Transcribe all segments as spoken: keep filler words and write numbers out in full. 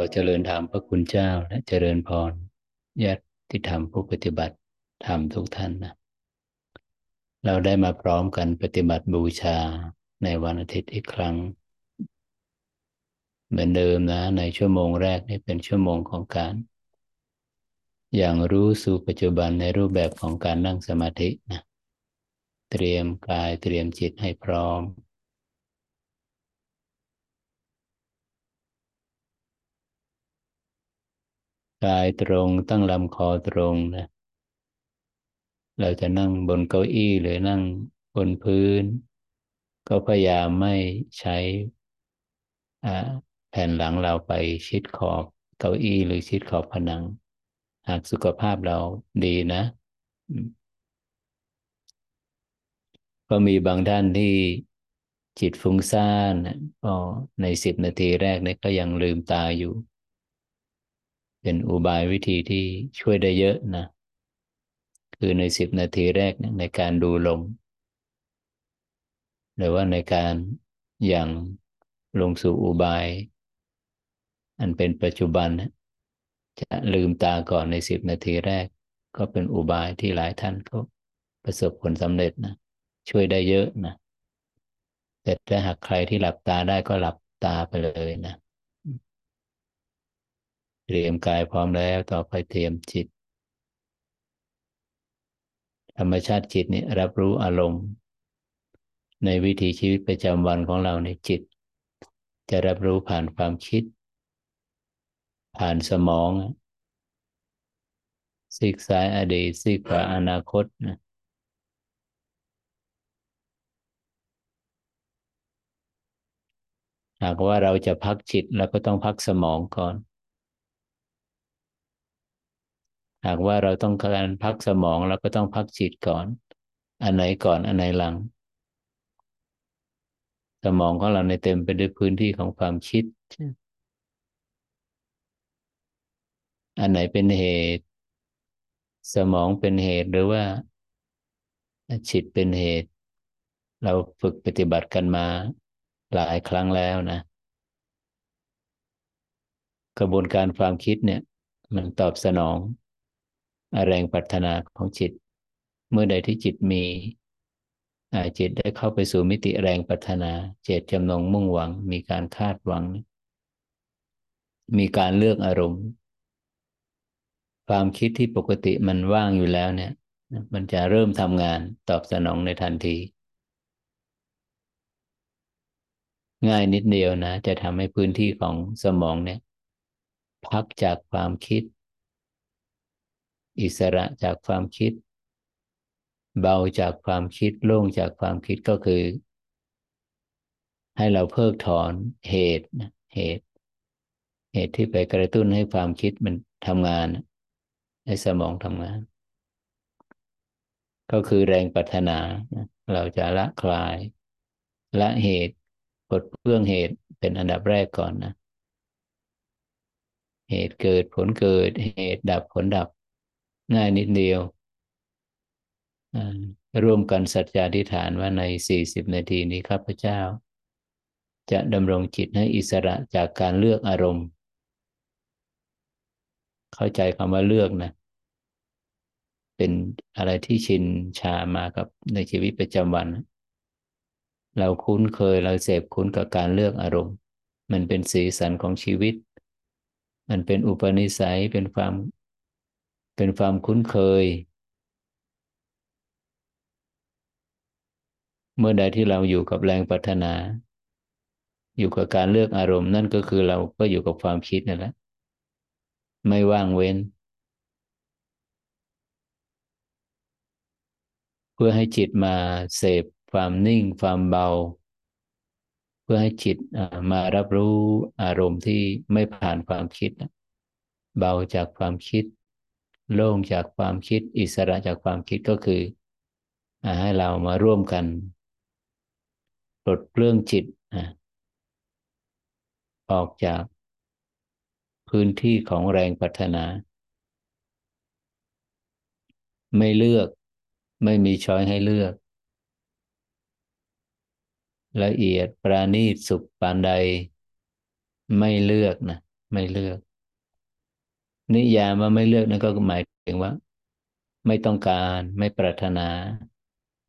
อเจริญธรรมพระคุณเจ้าและเจริญพรญาติธรรมผู้ปฏิบัติธรรมทุกท่านนะเราได้มาพร้อมกันปฏิบัติบูชาในวันอาทิตย์อีกครั้งเหมือนเดิมนะในชั่วโมงแรกนี่เป็นชั่วโมงของการอย่างรู้สู่ปัจจุบันในรูปแบบของการนั่งสมาธินะเตรียมกายเตรียมจิตให้พร้อมกายตรงตั้งลำคอตรงนะเราจะนั่งบนเก้าอี้หรือนั่งบนพื้นก็พยายามไม่ใช้แผ่นหลังเราไปชิดขอบเก้าอี้หรือชิดขอบผนังหากสุขภาพเราดีนะก็มีบางท่านที่จิตฟุ้งซ่านก็ในสิบนาทีแรกนี่ก็ยังลืมตาอยู่เป็นอุบายวิธีที่ช่วยได้เยอะนะคือในสิบนาทีแรกในการดูลมหรือว่าในการอย่างลงสู่อุบายอันเป็นปัจจุบันจะลืมตาก่อนในสิบนาทีแรกก็เป็นอุบายที่หลายท่านก็ประสบผลสำเร็จนะช่วยได้เยอะนะแต่ถ้าหากใครที่หลับตาได้ก็หลับตาไปเลยนะเตรียมกายพร้อมแล้วต่อไปเตรียมจิตธรรมชาติจิตนี่รับรู้อารมณ์ในวิถีชีวิตประจำวันของเราในจิตจะรับรู้ผ่านความคิดผ่านสมองซีกซ้ายอดีตซีกขวาอนาคตนะหากว่าเราจะพักจิตเราก็ต้องพักสมองก่อนหากว่าเราต้องการพักสมองเราก็ต้องพักจิตก่อนอันไหนก่อนอันไหนหลังสมองของเราในเต็มไปด้วยพื้นที่ของความคิดอันไหนเป็นเหตุสมองเป็นเหตุหรือว่าจิตเป็นเหตุเราฝึกปฏิบัติกันมาหลายครั้งแล้วนะกระบวนการความคิดเนี่ยมันตอบสนองแรงปรารถนาของจิตเมื่อใดที่จิตมีจิตได้เข้าไปสู่มิติแรงปรารถนาเจตจำนงมุ่งหวังมีการคาดหวังมีการเลือกอารมณ์ความคิดที่ปกติมันว่างอยู่แล้วเนี่ยมันจะเริ่มทำงานตอบสนองในทันทีง่ายนิดเดียวนะจะทำให้พื้นที่ของสมองเนี่ยพักจากความคิดอิสระจากความคิดเบาจากความคิดโล่งจากความคิดก็คือให้เราเพิกถอนเหตุเหตุเหตุที่ไปกระตุ้นให้ความคิดมันทำงานให้สมองทำงานก็คือแรงปรารถนาเราจะละคลายละเหตุปลดเปลื้องเหตุเป็นอันดับแรกก่อนนะเหตุเกิดผลเกิดเหตุดับผลดับง่ายนิดเดียวร่วมกันสัจจาธิษฐานว่าในสี่สิบนาทีนี้ข้าพเจ้าจะดำรงจิตให้อิสระจากการเลือกอารมณ์เข้าใจคำว่าเลือกนะเป็นอะไรที่ชินชามากับในชีวิตประจำวันเราคุ้นเคยเราเสพคุ้นกับการเลือกอารมณ์มันเป็นสีสันของชีวิตมันเป็นอุปนิสัยเป็นความเป็นความคุ้นเคยเมื่อใดที่เราอยู่กับแรงปรารถนาอยู่กับการเลือกอารมณ์นั่นก็คือเราก็อยู่กับความคิดนั่นแหละไม่ว่างเว้นเพื่อให้จิตมาเสพความนิ่งความเบาเพื่อให้จิตมารับรู้อารมณ์ที่ไม่ผ่านความคิดเบาจากความคิดโล่งจากความคิดอิสระจากความคิดก็คือให้เรามาร่วมกันปลดเปลื้องจิตออกจากพื้นที่ของแรงปรารถนาไม่เลือกไม่มีช้อยให้เลือกละเอียดประณีตสุขปานใดไม่เลือกนะ ไม่เลือกนิยามว่าไม่เลือกนั่นก็หมายถึงว่าไม่ต้องการไม่ปรารถนา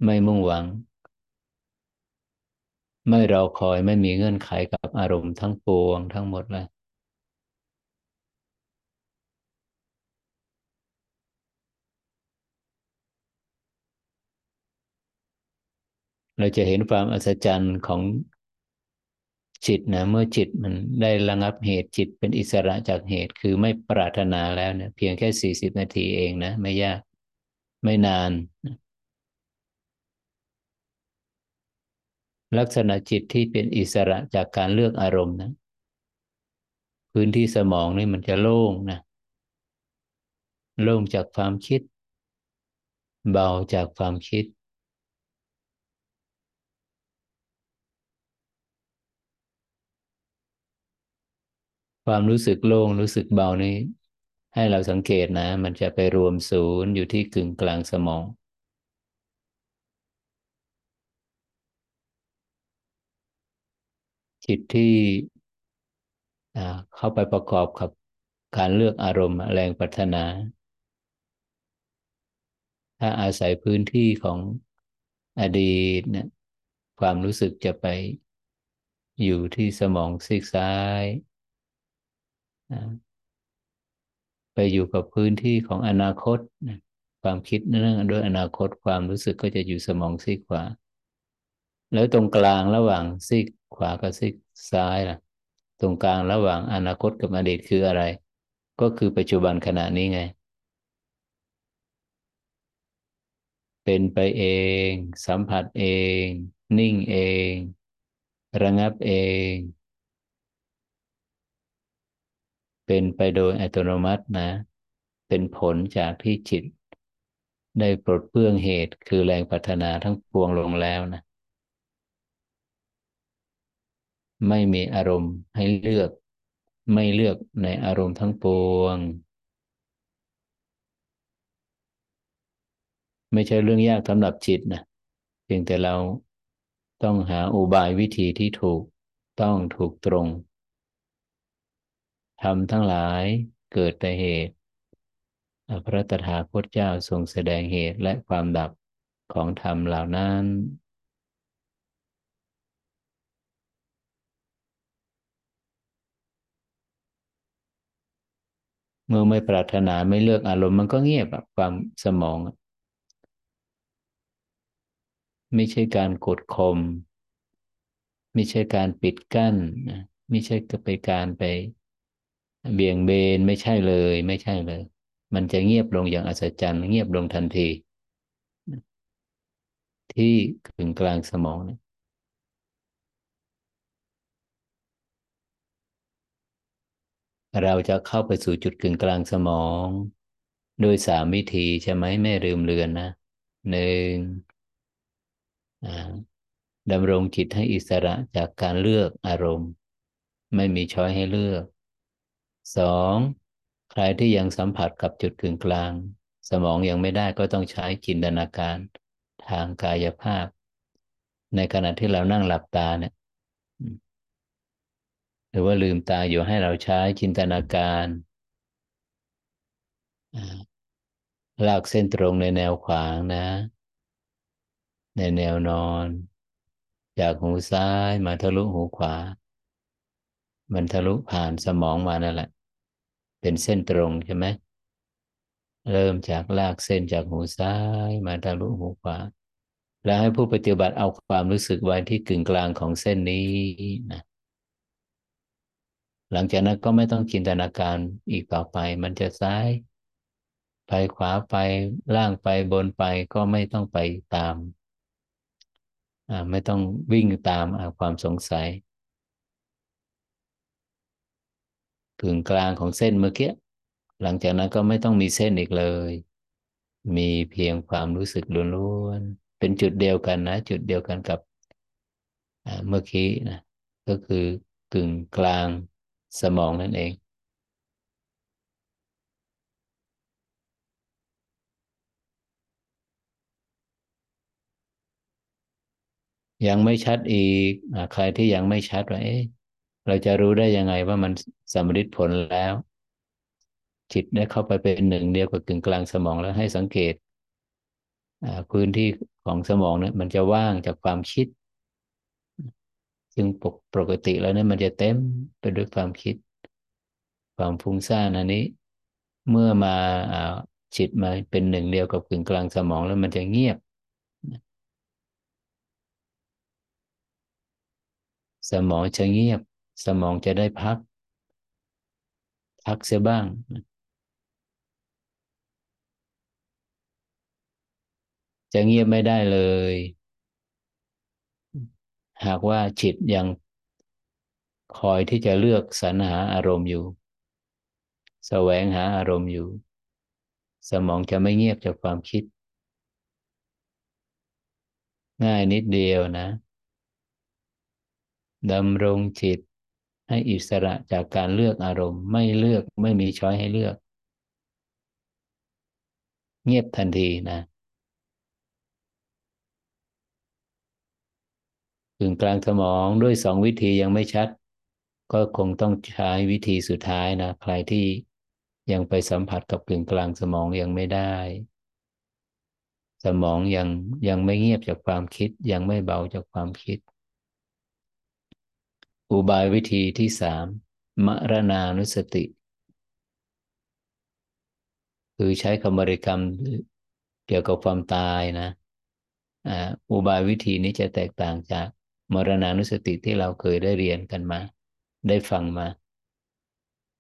ไม่มุ่งหวังไม่รอคอยไม่มีเงื่อนไขกับอารมณ์ทั้งปวงทั้งหมดเลยเราจะเห็นความอัศจรรย์ของจิตนะเมื่อจิตมันได้ระงับเหตุจิตเป็นอิสระจากเหตุคือไม่ปรารถนาแล้วเนี่ยเพียงแค่สี่สิบนาทีเองนะไม่ยากไม่นานลักษณะจิตที่เป็นอิสระจากการเลือกอารมณ์นะพื้นที่สมองนี่มันจะโล่งนะโล่งจากความคิดเบาจากความคิดความรู้สึกโล่งรู้สึกเบานี้ให้เราสังเกตนะมันจะไปรวมศูนย์อยู่ที่กึ่งกลางสมองจิตที่เข้าไปประกอบกับการเลือกอารมณ์แรงปรารถนาถ้าอาศัยพื้นที่ของอดีตเนี่ยความรู้สึกจะไปอยู่ที่สมองซีกซ้ายไปอยู่กับพื้นที่ของอนาคตความคิดเรื่องด้วยอนาคตความรู้สึกก็จะอยู่สมองซีกขวาแล้วตรงกลางระหว่างซีกขวากับซีกซ้ายล่ะตรงกลางระหว่างอนาคตกับอดีตคืออะไรก็คือปัจจุบันขณะนี้ไงเป็นไปเองสัมผัสเองนิ่งเองระงับเองเป็นไปโดยอัตโนมัตินะเป็นผลจากที่จิตได้ปลดเปลื้องเหตุคือแรงปรารถนาทั้งปวงลงแล้วนะไม่มีอารมณ์ให้เลือกไม่เลือกในอารมณ์ทั้งปวงไม่ใช่เรื่องยากสำหรับจิตนะเพียงแต่เราต้องหาอุบายวิธีที่ถูกต้องถูกตรงธรรมทั้งหลายเกิดแต่เหตุพระตถาคตเจ้าทรงแสดงเหตุและความดับของธรรมเหล่านั้นเมื่อไม่ปรารถนาไม่เลือกอารมณ์มันก็เงียบแบบความสมองไม่ใช่การกดข่มไม่ใช่การปิดกั้นไม่ใช่จะไปการไปเบี่ยงเบนไม่ใช่เลยไม่ใช่เลยมันจะเงียบลงอย่างอัศจรรย์เงียบลงทันทีที่ถึงกลางสมองนะเราจะเข้าไปสู่จุดกึ่งกลางสมองโดยสามวิธีใช่ไหมไม่ลืมเลือนนะหนึ่งดำรงจิตให้อิสระจากการเลือกอารมณ์ไม่มีช้อยให้เลือกสองใครที่ยังสัมผัสกับจุดกึ่งกลางสมองยังไม่ได้ก็ต้องใช้จินตนาการทางกายภาพในขณะที่เรานั่งหลับตาเนี่ยหรือว่าลืมตาอยู่ให้เราใช้จินตนาการลากเส้นตรงในแนวขวางนะในแนวนอนจากหูซ้ายมาทะลุหูขวามันทะลุผ่านสมองมานั่นแหละเป็นเส้นตรงใช่ไหมเริ่มจากลากเส้นจากหูซ้ายมาทะลุหูขวาแล้วให้ผู้ปฏิบัติเอาความรู้สึกไว้ที่กึ่งกลางของเส้นนี้นะหลังจากนั้นก็ไม่ต้องจินตนาการอีกต่อไปมันจะซ้ายไปขวาไปล่างไปบนไปก็ไม่ต้องไปตามไม่ต้องวิ่งตามความสงสัยกึ่งกลางของเส้นเมื่อกี้หลังจากนั้นก็ไม่ต้องมีเส้นอีกเลยมีเพียงความรู้สึกล้วนๆเป็นจุดเดียวกันนะจุดเดียวกันกับเมื่อกี้นะก็คือกึ่งกลางสมองนั่นเองยังไม่ชัดอีกใครที่ยังไม่ชัดว่าเอ๊ะ เราจะรู้ได้ยังไงว่ามันสำฤทธิ์ผลแล้วจิตได้เข้าไปเป็นหนึ่งเดียวกับกึ่งกลางสมองแล้วให้สังเกตพื้นที่ของสมองเนี่ยมันจะว่างจากความคิดซึ่งปกติแล้วเนี่ยมันจะเต็มไปด้วยความคิดความฟุ้งซ่านอันนี้เมื่อมาจิตมาเป็นหนึ่งเดียวกับกึ่งกลางสมองแล้วมันจะเงียบสมองจะเงียบสมองจะได้พักพักเสียบ้างจะเงียบไม่ได้เลยหากว่าจิตยังคอยที่จะเลือกสรรหาอารมณ์อยู่แสวงหาอารมณ์อยู่สมองจะไม่เงียบจากความคิดง่ายนิดเดียวนะดำรงจิตให้อิสระจากการเลือกอารมณ์ไม่เลือกไม่มีช้อยให้เลือกเงียบทันทีนะกึ่งกลางสมองด้วยสองวิธียังไม่ชัดก็คงต้องใช้วิธีสุดท้ายนะใครที่ยังไปสัมผัสกับกึ่งกลางสมองยังไม่ได้สมองยังยังไม่เงียบจากความคิดยังไม่เบาจากความคิดอุบายวิธีที่สามมรณานุสติคือใช้คำบริกรรมเกี่ยวกับความตายนะอุบายวิธีนี้จะแตกต่างจากมรณานุสติที่เราเคยได้เรียนกันมาได้ฟังมา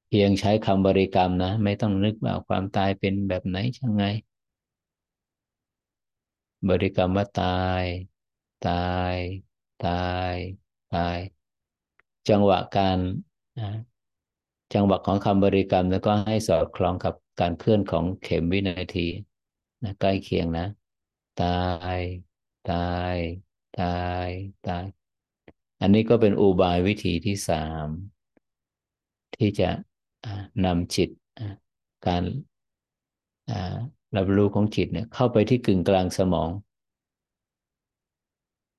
เพียงใช้คำบริกรรมนะไม่ต้องนึกว่าความตายเป็นแบบไหนยังไงบริกรรมว่าตายตายตายตายจังหวะการจังหวะของคำบริกรรมแล้วก็ให้สอดคล้องกับการเคลื่อนของเข็มวินาทีนะใกล้เคียงนะตายตายตายตายอันนี้ก็เป็นอุบายวิธีที่สามที่จะนำจิตการรับรู้ของจิตเนี่ยเข้าไปที่กึ่งกลางสมอง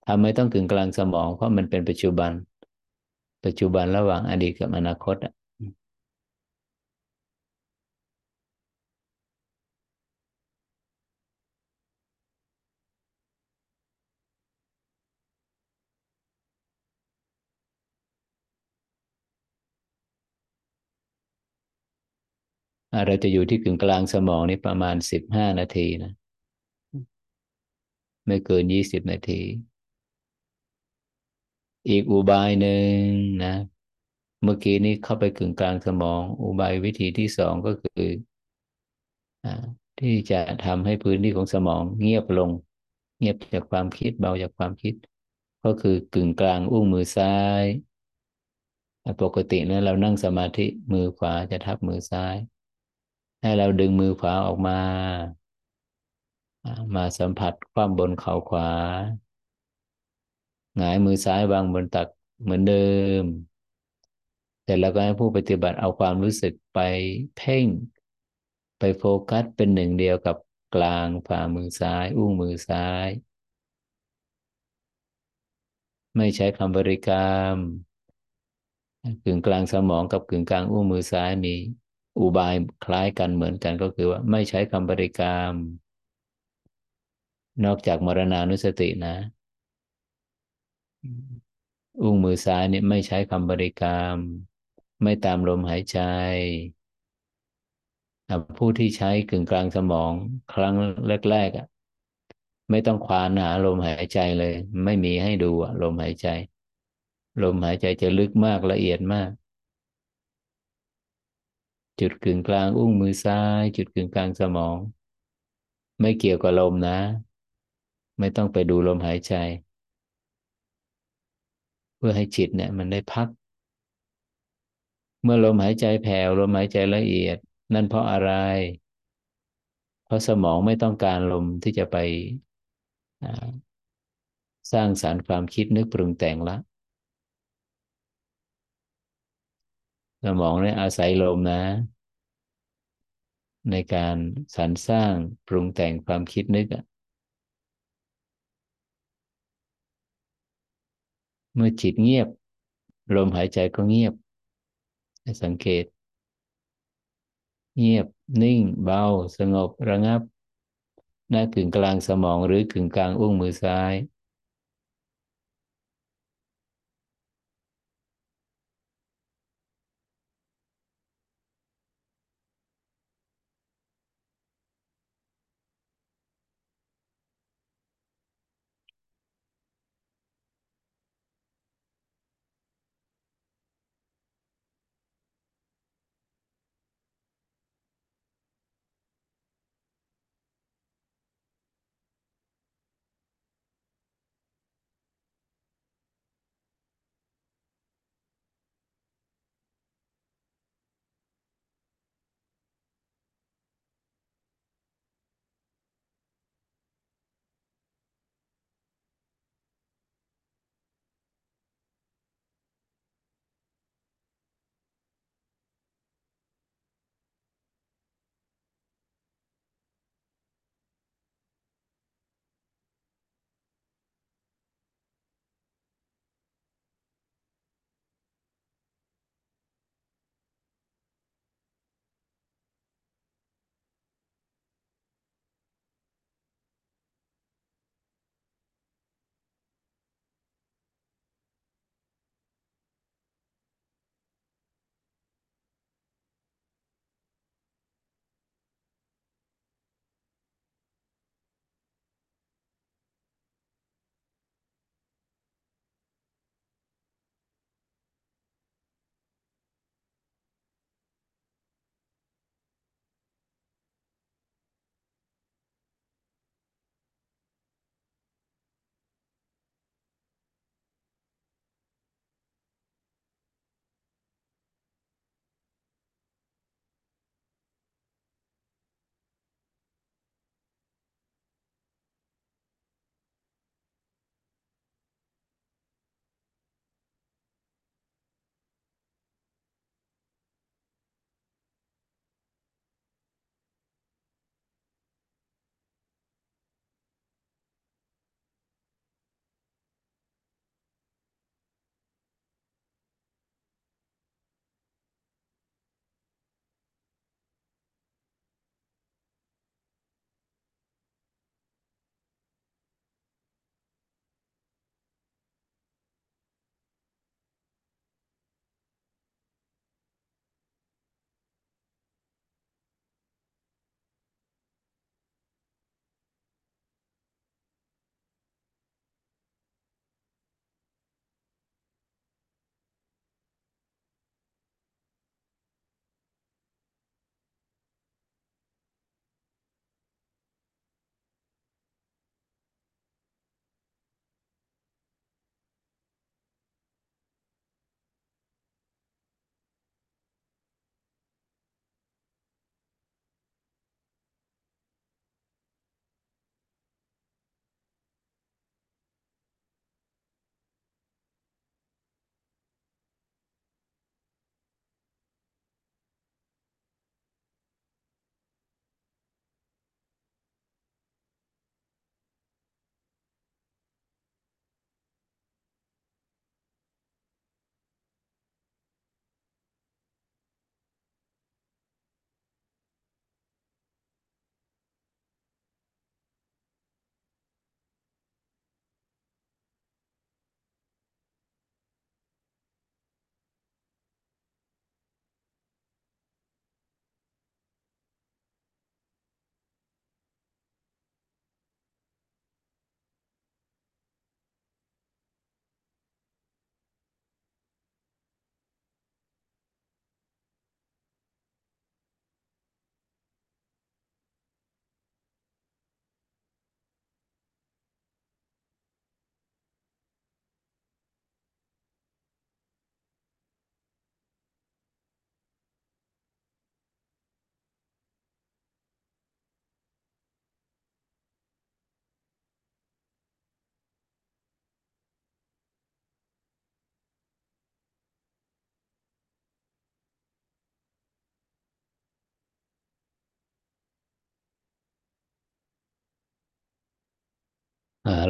ทำไมต้องกึ่งกลางสมองเพราะมันเป็นปัจจุบันปัจจุบันระหว่างอดีตกับอนาคตเราจะอยู่ที่กึ่งกลางสมองนี้ประมาณสิบห้านาทีนะไม่เกินยี่สิบนาทีอีกอุบายหนึ่งนะเมื่อกี้นี้เข้าไปกึ่งกลางสมองอุบายวิธีที่สองก็คือที่จะทำให้พื้นที่ของสมองเงียบลงเงียบจากความคิดเบาจากความคิดก็คือกึ่งกลางอุ้งมือซ้ายปกติเนี่ยเรานั่งสมาธิมือขวาจะทับมือซ้ายให้เราดึงมือขวาออกมามาสัมผัสความบนเข่าขวาหงายมือซ้ายวางบนตักเหมือนเดิมแต่เราก็ให้ผู้ปฏิบัติเอาความรู้สึกไปเพ่งไปโฟกัสเป็นหนึ่งเดียวกับกลางฝ่ามือซ้ายอุ้งมือซ้ายไม่ใช้คำบริกรรมกึ่งกลางสมองกับกึ่งกลางอุ้งมือซ้ายมีอุบายคล้ายกันเหมือนกันก็คือว่าไม่ใช้คำบริกรรมนอกจากมรณานุสตินะอุ้งมือซ้ายเนี่ยไม่ใช้คำบริกรรมไม่ตามลมหายใจผู้ที่ใช้กึ่งกลางสมองครั้งแรกๆอ่ะไม่ต้องควานหาลมหายใจเลยไม่มีให้ดูอ่ะลมหายใจลมหายใจจะลึกมากละเอียดมากจุดกึ่งกลางอุ้งมือซ้ายจุดกึ่งกลางสมองไม่เกี่ยวกับลมนะไม่ต้องไปดูลมหายใจเพื่อให้จิตเนี่ยมันได้พักเมื่อลมหายใจแผ่วลมหายใจละเอียดนั่นเพราะอะไรเพราะสมองไม่ต้องการลมที่จะไปสร้างสรรค์ความคิดนึกปรุงแต่งละสมองเนี่ยอาศัยลมนะในการสรรสร้างปรุงแต่งความคิดนึกเมื่อจิตเงียบ ลมหายใจก็เงียบสังเกตเงียบนิ่งเบาสงบระงับหน้ากึ่งกลางสมองหรือกึ่งกลางอุ้งมือซ้าย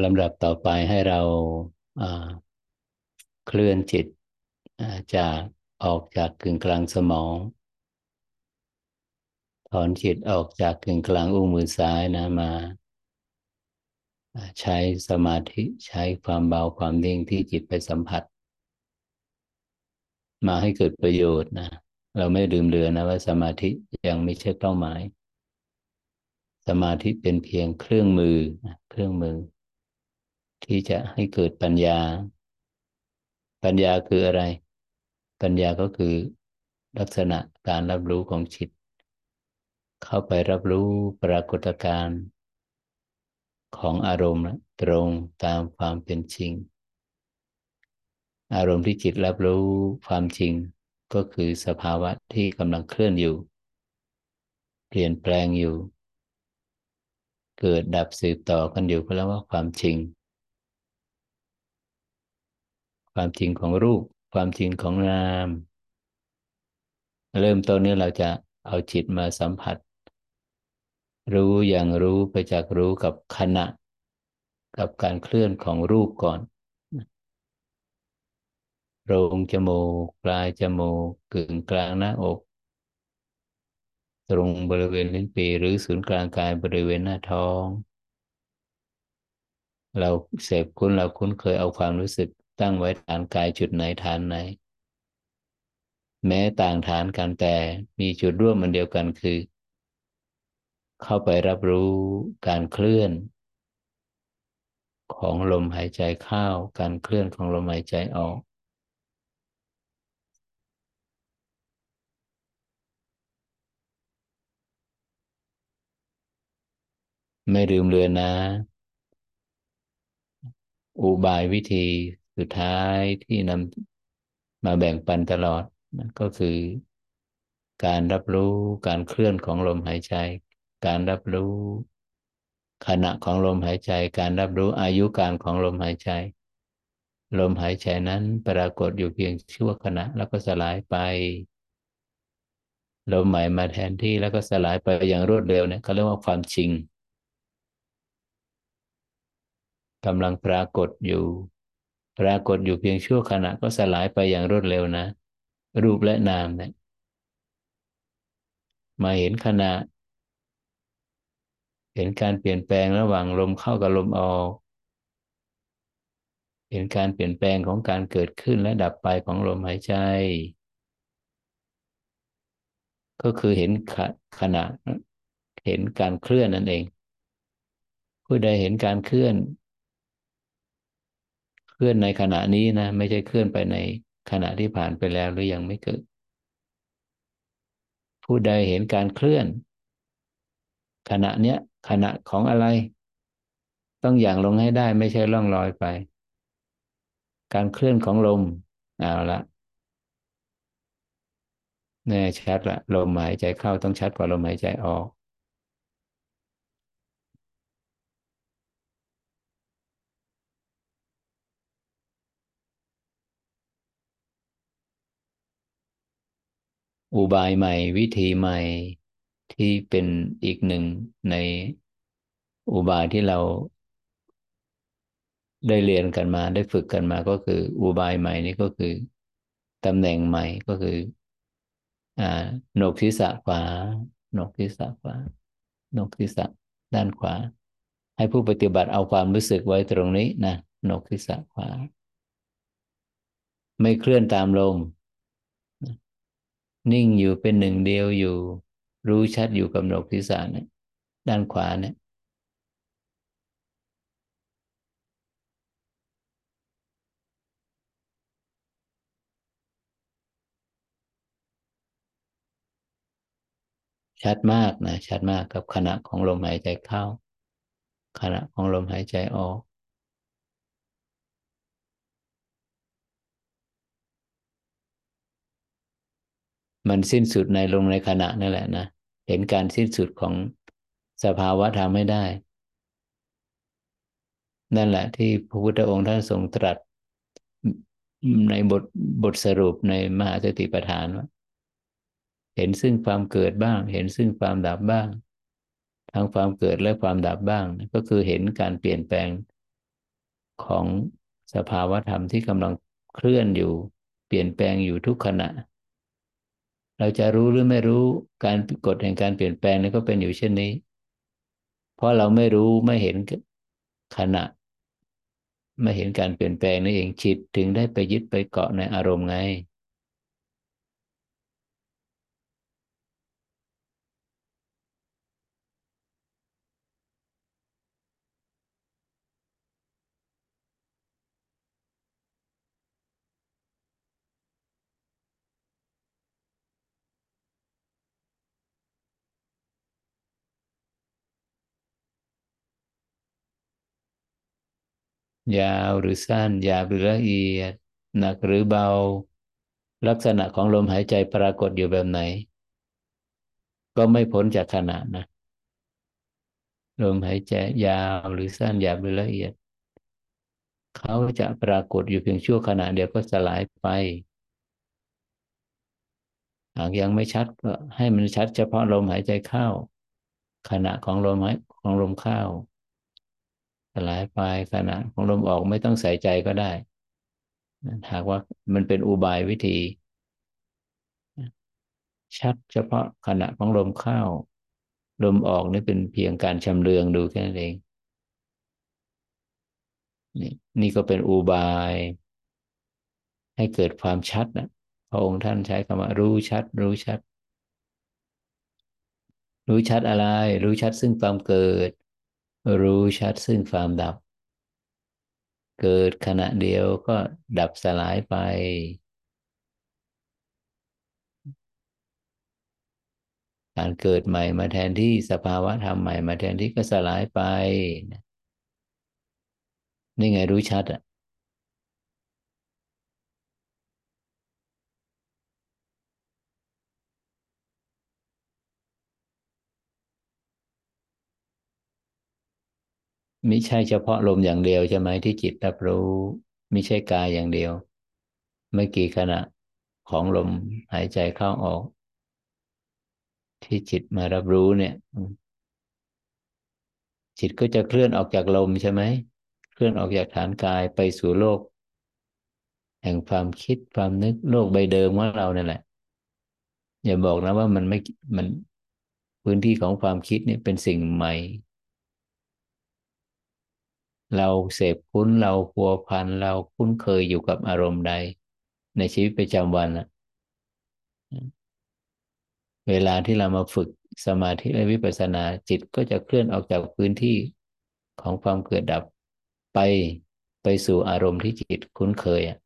ลำดับต่อไปให้เราเคลื่อนจิต จากออกจากกึ่งกลางสมองถอนจิตออกจากกึ่งกลางอุ้งมือซ้ายนะมาใช้สมาธิใช้ความเบาความนิ่งที่จิตไปสัมผัสมาให้เกิดประโยชน์นะเราไม่ลืมเลือนนะว่าสมาธิยังไม่ใช่เป้าหมายสมาธิเป็นเพียงเครื่องมือเครื่องมือที่จะให้เกิดปัญญาปัญญาคืออะไรปัญญาก็คือลักษณะการรับรู้ของจิตเข้าไปรับรู้ปรากฏการณ์ของอารมณ์ตรงตามความเป็นจริงอารมณ์ที่จิตรับรู้ความจริงก็คือสภาวะที่กำลังเคลื่อนอยู่เปลี่ยนแปลงอยู่เกิดดับสืบต่อกันอยู่ก็แล้วว่าความจริงความจริงของรูปความจริงของนามเริ่มต้นนี้เราจะเอาจิตมาสัมผัสรู้อย่างรู้ไปจากรู้กับขณะกับการเคลื่อนของรูปก่อนโพรงจมูกปลายจมูกกึ่งกลางหน้าอกตรงบริเวณลิ้นปี่หรือศูนย์กลางกายบริเวณหน้าท้องเราเสพคุ้นเราคุ้นเคยเอาความรู้สึกตั้งไว้ฐานกายจุดไหนฐานไหนแม้ต่างฐานกันแต่มีจุดร่วมมันเดียวกันคือเข้าไปรับรู้การเคลื่อนของลมหายใจเข้าการเคลื่อนของลมหายใจออกไม่ลืมเลือนนะอุบายวิธีสุดท้ายที่นำมาแบ่งปันตลอดก็คือการรับรู้การเคลื่อนของลมหายใจการรับรู้ขณะของลมหายใจการรับรู้อายุการของลมหายใจลมหายใจนั้นปรากฏอยู่เพียงชั่วขณะแล้วก็สลายไปลมใหม่มาแทนที่แล้วก็สลายไปอย่างรวดเร็วเนี่ยเขาเรียกว่าความจริงกำลังปรากฏอยู่ปรากฏอยู่เพียงชั่วขณะก็สลายไปอย่างรวดเร็วนะรูปและนามเนี่ยมาเห็นขณะเห็นการเปลี่ยนแปลงระหว่างลมเข้ากับลมออกเห็นการเปลี่ยนแปลงของการเกิดขึ้นและดับไปของลมหายใจก็คือเห็นขณะเห็นการเคลื่อนนั่นเองผู้ใดเห็นการเคลื่อนเคลื่อนในขณะนี้นะไม่ใช่เคลื่อนไปในขณะที่ผ่านไปแล้วหรือยังไม่เกิดผู้ใดเห็นการเคลื่อนขณะเนี้ยขณะของอะไรต้องอย่างลงให้ได้ไม่ใช่ล่องลอยไปการเคลื่อนของลมเอาละแน่ชัดละลมหายใจเข้าต้องชัดกว่าลมหายใจออกอุบายใหม่วิธีใหม่ที่เป็นอีกหนึ่งในอุบายที่เราได้เรียนกันมาได้ฝึกกันมาก็คืออุบายใหม่นี่ก็คือตำแหน่งใหม่ก็คืออ่าโหนกศีรษะขวาโหนกศีรษะขวาโหนกศีรษะด้านขวาให้ผู้ปฏิบัติเอาความรู้สึกไว้ตรงนี้นะโหนกศีรษะขวาไม่เคลื่อนตามลมนิ่งอยู่เป็นหนึ่งเดียวอยู่รู้ชัดอยู่กับโหนกศีรษะเนี่ยด้านขวาเนี่ยชัดมากนะชัดมากกับขณะของลมหายใจเข้าขณะของลมหายใจออกมันสิ้นสุดในลงในขณะนั่นแหละนะเห็นการสิ้นสุดของสภาวะธรรมให้ได้นั่นแหละที่พระพุทธองค์ท่านทรงตรัสในบทบทสรุปในมหาสติปัฏฐานว่าเห็นซึ่งความเกิดบ้างเห็นซึ่งความดับบ้างทั้งความเกิดและความดับบ้างก็คือเห็นการเปลี่ยนแปลงของสภาวะธรรมที่กำลังเคลื่อนอยู่ เปลี่ยนแปลงอยู่ทุกขณะเราจะรู้หรือไม่รู้การกฎแห่งการเปลี่ยนแปลงนั้นก็เป็นอยู่เช่นนี้เพราะเราไม่รู้ไม่เห็นขณะไม่เห็นการเปลี่ยนแปลงนั่นเองจิตถึงได้ไปยึดไปเกาะในอารมณ์ไงยาวหรือสั้นหยาบหรือละเอียดหนักหรือเบาลักษณะของลมหายใจปรากฏอยู่แบบไหนก็ไม่พ้นจากขณะนะลมหายใจยาวหรือสั้นหยาบหรือละเอียดเขาจะปรากฏอยู่เพียงชั่วขณะเดียวก็สลายไปหากยังไม่ชัดก็ให้มันชัดเฉพาะลมหายใจเข้าขณะของลมหายของลมเข้าสลายไปขณะของลมออกไม่ต้องใส่ใจก็ได้หากว่ามันเป็นอุบายวิธีชัดเฉพาะขณะของลมเข้าลมออกนี่เป็นเพียงการชำเลืองดูแค่นั้นเองนี่นี่ก็เป็นอุบายให้เกิดความชัดนะพระองค์ท่านใช้คำว่ารู้ชัดรู้ชัดรู้ชัดอะไรรู้ชัดซึ่งความเกิดรู้ชัดซึ่งความดับเกิดขณะเดียวก็ดับสลายไปการเกิดใหม่มาแทนที่สภาวะธรรมใหม่มาแทนที่ก็สลายไปนี่ไงรู้ชัดอ่ะมิใช่เฉพาะลมอย่างเดียวใช่ไหมที่จิตรับรู้มิใช่กายอย่างเดียวไม่กี่ขณะของลมหายใจเข้าออกที่จิตมารับรู้เนี่ยจิตก็จะเคลื่อนออกจากลมใช่ไหมเคลื่อนออกจากฐานกายไปสู่โลกแห่งความคิดความนึกโลกใบเดิมของเราเนี่ยแหละอย่าบอกนะว่ามันไม่มันพื้นที่ของความคิดเนี่ยเป็นสิ่งใหม่เราเสพคุ้นเราพัวพันเราคุ้นเคยอยู่กับอารมณ์ใดในชีวิตประจำวันนะเวลาที่เรามาฝึกสมาธิและวิปัสสนาจิตก็จะเคลื่อนออกจากพื้นที่ของความเกิดดับไปไปสู่อารมณ์ที่จิตคุ้นเคยอ่ะ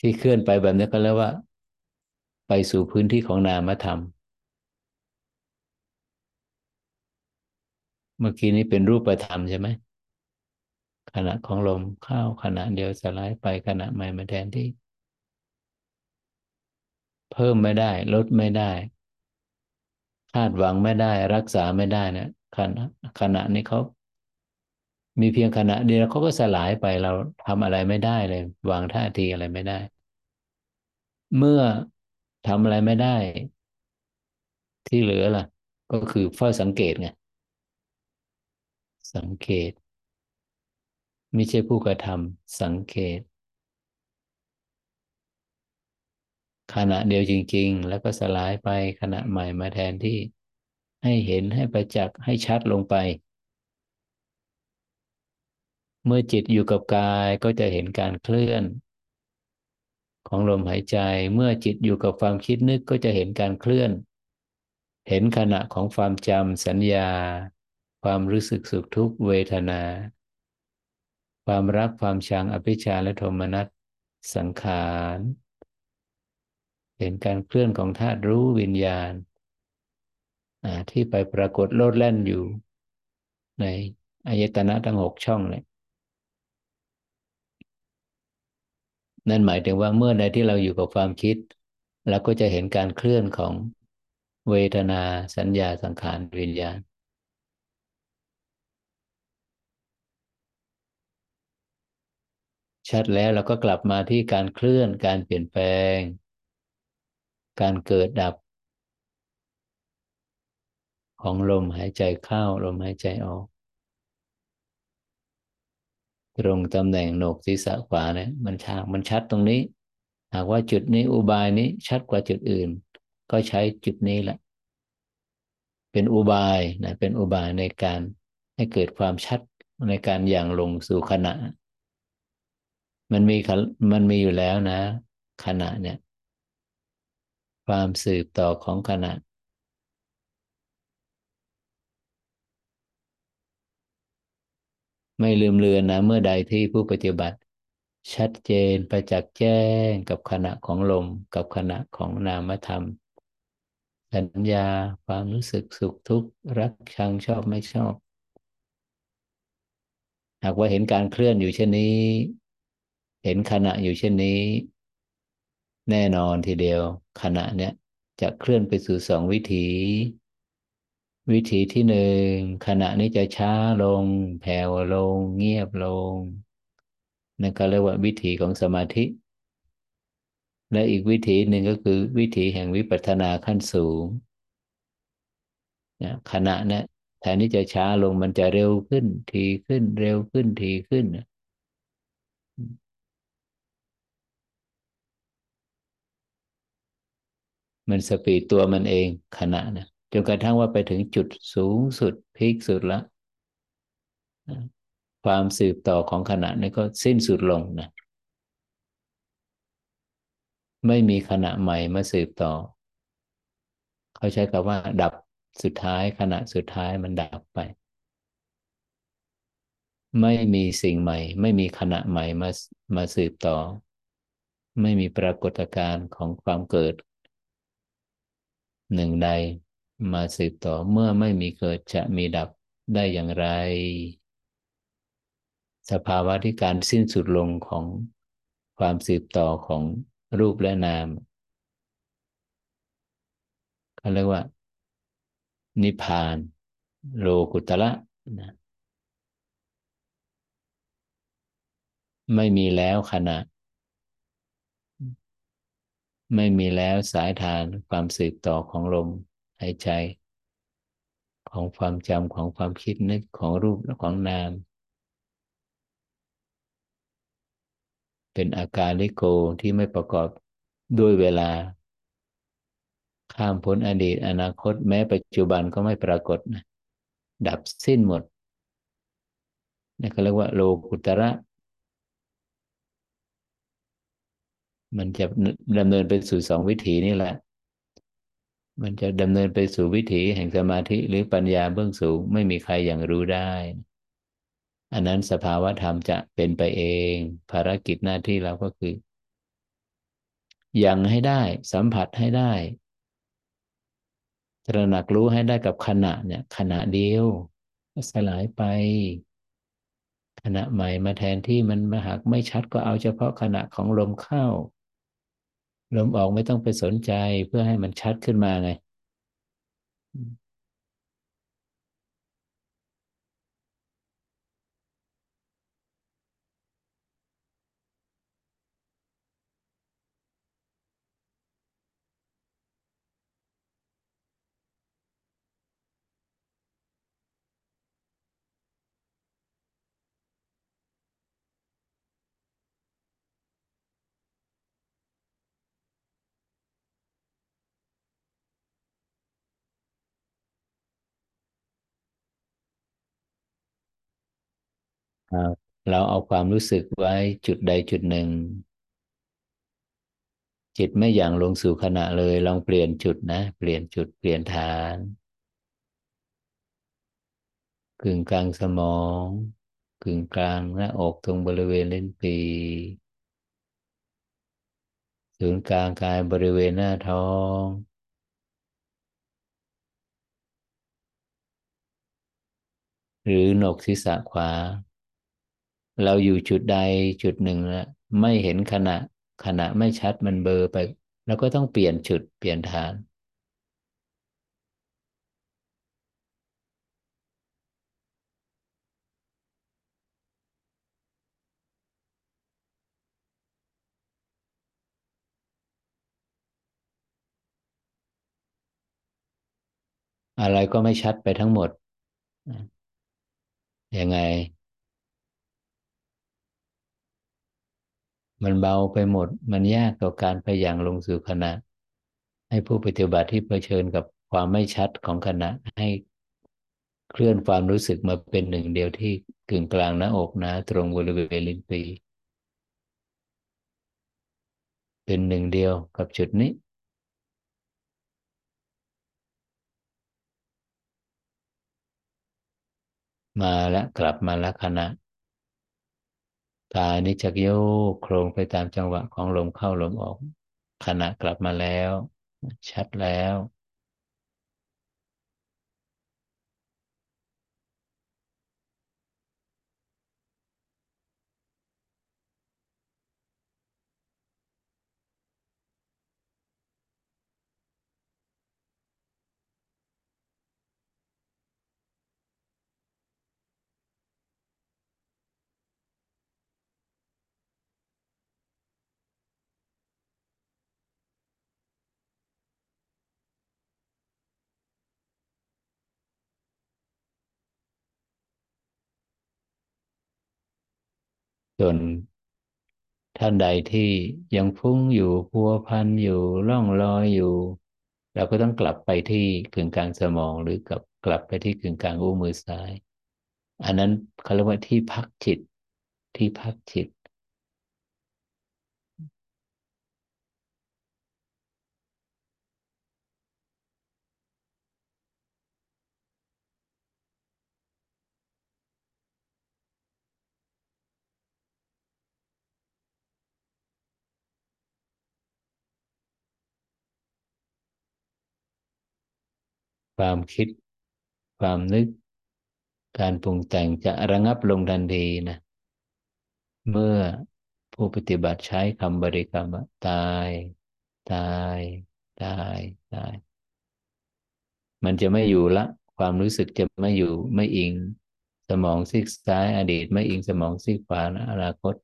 ที่เคลื่อนไปแบบนี้ก็เรียกว่าไปสู่พื้นที่ของนามธรรมเมื่อกี้นี้เป็นรูปธรรมใช่ไหมขณะของลมเข้าขณะเดียวสลายไปขณะใหม่มาแทนที่เพิ่มไม่ได้ลดไม่ได้คาดหวังไม่ได้รักษาไม่ได้นะขณะขณะนี้เขามีเพียงขณะเดียวเขาก็สลายไปเราทำอะไรไม่ได้เลยวางท่าทีอะไรไม่ได้เมื่อทำอะไรไม่ได้ที่เหลือล่ะก็คือเฝ้าสังเกตไงสังเกตไม่ใช่ผู้กระทำสังเกตขณะเดียวจริงๆแล้วก็สลายไปขณะใหม่มาแทนที่ให้เห็นให้ประจักษ์ให้ชัดลงไปเมื่อจิตอยู่กับกายก็จะเห็นการเคลื่อนของลมหายใจเมื่อจิตอยู่กับความคิดนึกก็จะเห็นการเคลื่อนเห็นขณะของความจำสัญญาความรู้สึกสุขทุกข์เวทนาความรักความชังอภิชฌาและโทมนัสสังขารเห็นการเคลื่อนของธาตุรู้วิญญาณที่ไปปรากฏโลดแล่นอยู่ในอายตนะทั้งหกช่องเลยนั่นหมายถึงว่าเมื่อใดที่เราอยู่กับความคิดเราก็จะเห็นการเคลื่อนของเวทนาสัญญาสังขารวิญญาณชัดแล้วเราก็กลับมาที่การเคลื่อนการเปลี่ยนแปลงการเกิดดับ ของลมหายใจเข้าลมหายใจออกตรงตำแหน่งโหนกศีรษะขวาเนี่ยมันฉากมันชัดตรงนี้หากว่าจุดนี้อุบายนี้ชัดกว่าจุดอื่นก็ใช้จุดนี้แหละเป็นอุบายนะเป็นอุบายในการให้เกิดความชัดในการหยั่งลงสู่ขณะมันมีมันมีอยู่แล้วนะขณะเนี่ยความสืบต่อของขณะไม่ลืมเลือนนะเมื่อใดที่ผู้ปฏิบัติชัดเจนประจักษ์แจ้งกับขณะของลมกับขณะของนามธรรมสัญญาความรู้สึกสุขทุกข์รักชังชอบไม่ชอบหากว่าเห็นการเคลื่อนอยู่เช่นนี้เห็นขณะอยู่เช่นนี้แน่นอนทีเดียวขณะเนี้ยจะเคลื่อนไปสู่สองวิถีวิธีที่หนึ่งขณะนี้จะช้าลงแผ่วลงเงียบลงนั่นก็เรียกว่าวิธีของสมาธิและอีกวิธีหนึ่งก็คือวิธีแห่งวิปัสสนาขั้นสูงนะขณะนี้แทนที่จะช้าลงมันจะเร็วขึ้นทีขึ้นเร็วขึ้นทีขึ้นมันสปีดตัวมันเองขณะนะจนกระทั่งว่าไปถึงจุดสูงสุดพีคสุดแล้วความสืบต่อของขณะนี้ก็สิ้นสุดลงนะไม่มีขณะใหม่มาสืบต่อเขาใช้คำว่าดับสุดท้ายขณะสุดท้ายมันดับไปไม่มีสิ่งใหม่ไม่มีขณะใหม่มามาสืบต่อไม่มีปรากฏการณ์ของความเกิดหนึ่งใดมาสืบต่อเมื่อไม่มีเกิดจะมีดับได้อย่างไรสภาวะที่การสิ้นสุดลงของความสืบต่อของรูปและนามเขาเรียกว่านิพพานโลกุตระนะไม่มีแล้วขณะไม่มีแล้วสายฐานความสืบต่อของลมหายใจของความจำของความคิดนึกของรูปและของนามเป็นอาการลิโกที่ไม่ประกอบด้วยเวลาข้ามพ้นอดีตอนาคตแม้ปัจจุบันก็ไม่ปรากฏนะดับสิ้นหมดนั่นก็เรียกว่าโลกุตระมันจะดำเนินไปสู่สองวิถีนี่แหละมันจะดำเนินไปสู่วิถีแห่งสมาธิหรือปัญญาเบื้องสูงไม่มีใครอย่างรู้ได้อันนั้นสภาวะธรรมจะเป็นไปเองภารกิจหน้าที่เราก็คือยังให้ได้สัมผัสให้ได้ตระหนักรู้ให้ได้กับขณะเนี่ยขณะเดียวสลายไปขณะใหม่มาแทนที่มันมาหากไม่ชัดก็เอาเฉพาะขณะของลมเข้าลมออกไม่ต้องไปสนใจเพื่อให้มันชัดขึ้นมาไงเราเอาความรู้สึกไว้จุดใดจุดหนึ่งจิตไม่หยั่งลงสู่ขณะเลยลองเปลี่ยนจุดนะเปลี่ยนจุดเปลี่ยนฐานกึ่งกลางสมองกึ่งกลางหน้าอกตรงบริเวณลิ้นปีศูนย์กลางกายบริเวณหน้าท้องหรือโหนกศีรษะขวาเราอยู่จุดใดจุดหนึ่งนะไม่เห็นขณะขณะไม่ชัดมันเบลอไปแล้วก็ต้องเปลี่ยนจุดเปลี่ยนฐาน อะไรก็ไม่ชัดไปทั้งหมดยังไงมันเบาไปหมดมันยากต่อการไปอย่างลงสู่ขณะให้ผู้ปฏิบัติที่เผชิญกับความไม่ชัดของขณะให้เคลื่อนความรู้สึกมาเป็นหนึ่งเดียวที่กึ่งกลางหน้าอกนะตรงบริเวณลิ้นปีเป็นหนึ่งเดียวกับจุดนี้มาและกลับมาละขณะตานี้จะโยกโครงไปตามจังหวะของลมเข้าลมออกขณะกลับมาแล้วชัดแล้วจนท่านใดที่ยังฟุ้งอยู่พัวพันอยู่ล่องลอยอยู่เราก็ต้องกลับไปที่กึ่งกลางสมองหรือกับกลับไปที่กึ่งกลางอุ้งมือซ้ายอันนั้นเขาเรียกว่าที่พักจิตที่พักจิตความคิดความนึกการปรุงแต่งจะระงับลงทันทีนะเมื่อผู้ปฏิบัติใช้คำบริกรรมตายตายตายตายมันจะไม่อยู่ละความรู้สึกจะไม่อยู่ไม่อิงสมองซีกซ้ายอดีตไม่อิงสมองซีกขวาอนาคต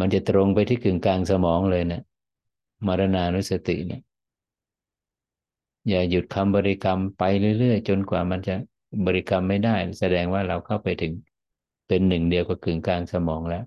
มันจะตรงไปที่กึ่งกลางสมองเลยนะมรณานุสติเนี่ยอย่าหยุดคำบริกรรมไปเรื่อยๆจนกว่ามันจะบริกรรมไม่ได้แสดงว่าเราเข้าไปถึงเป็นหนึ่งเดียวกับกึ่งกลางสมองแล้ว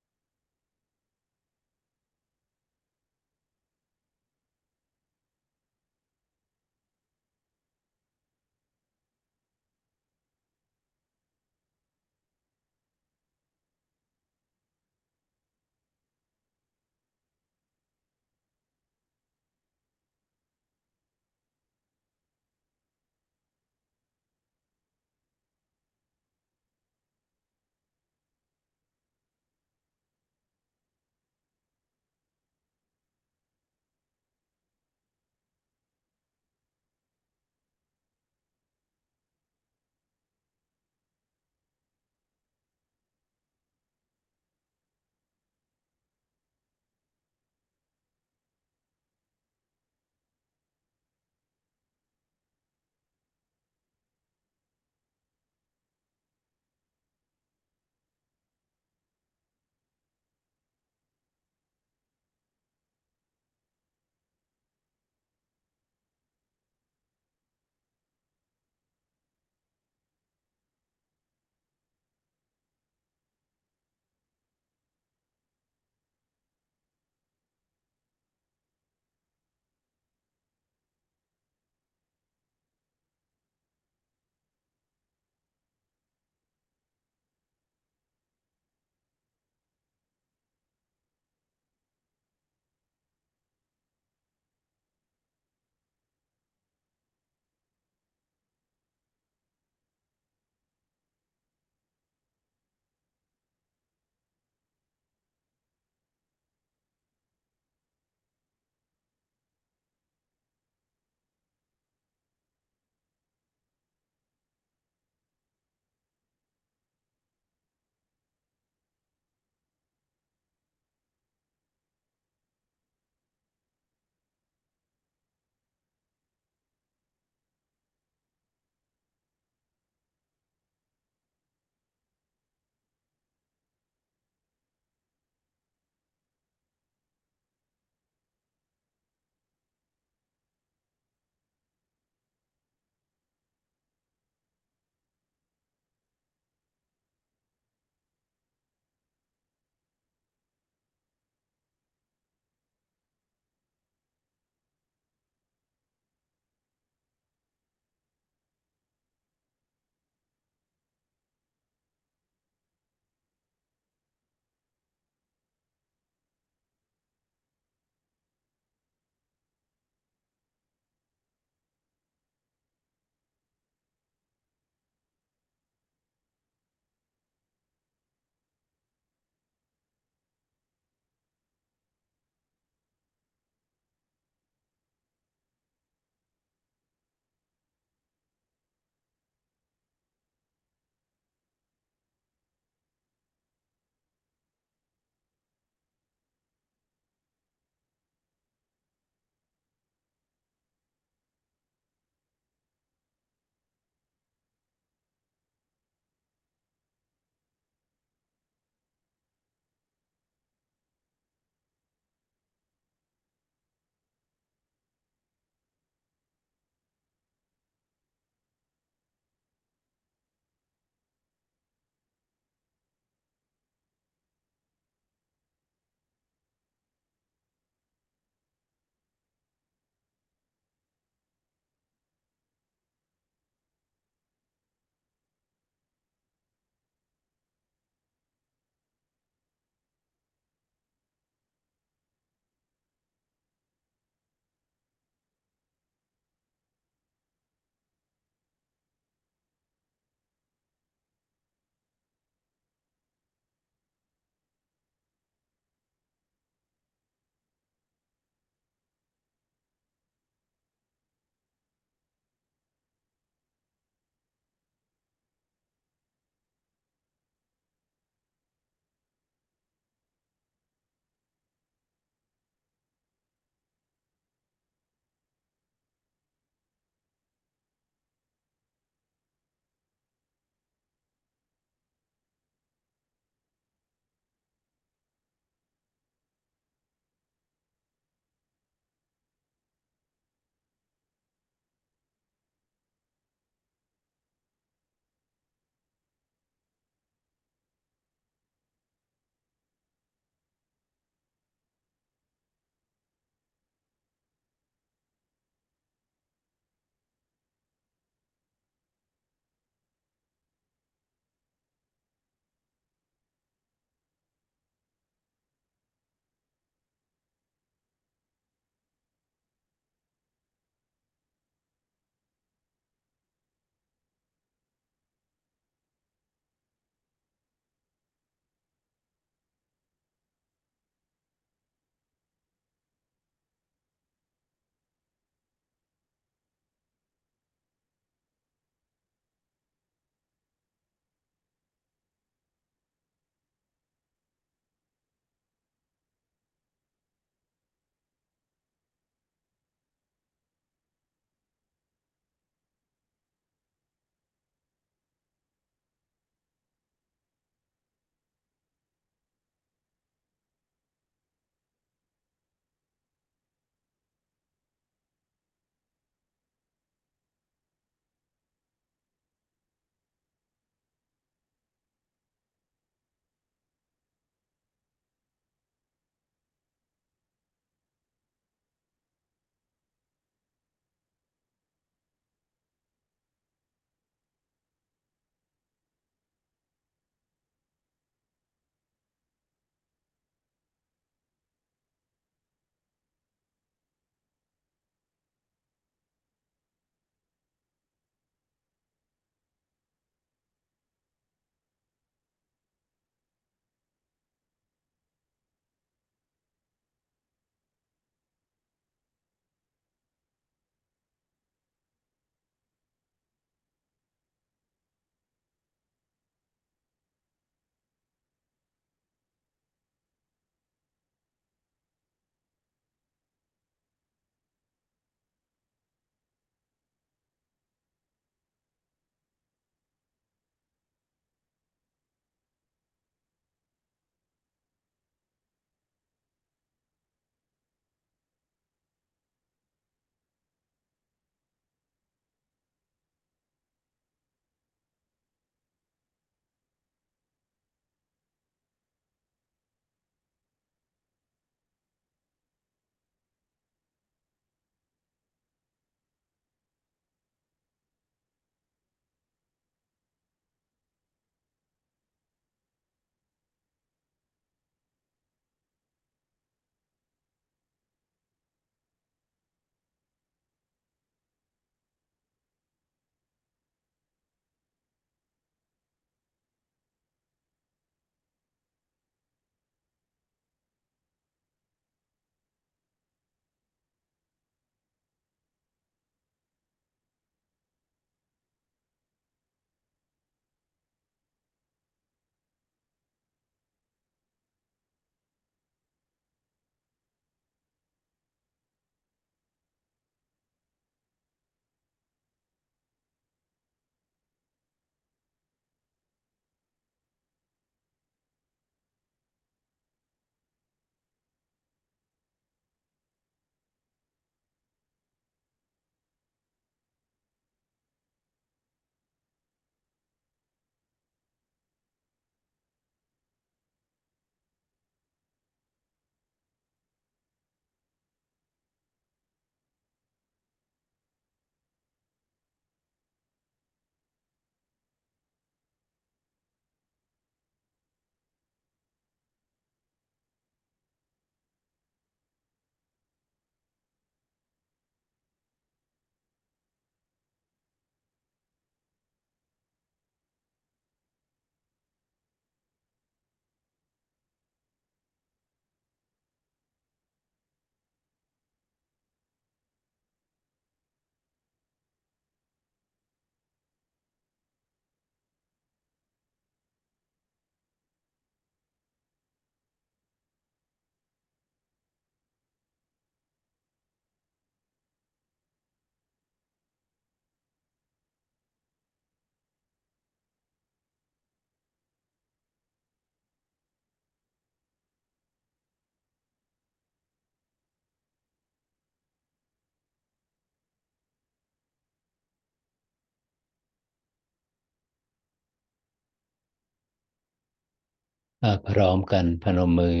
พร้อมกันพนมมือ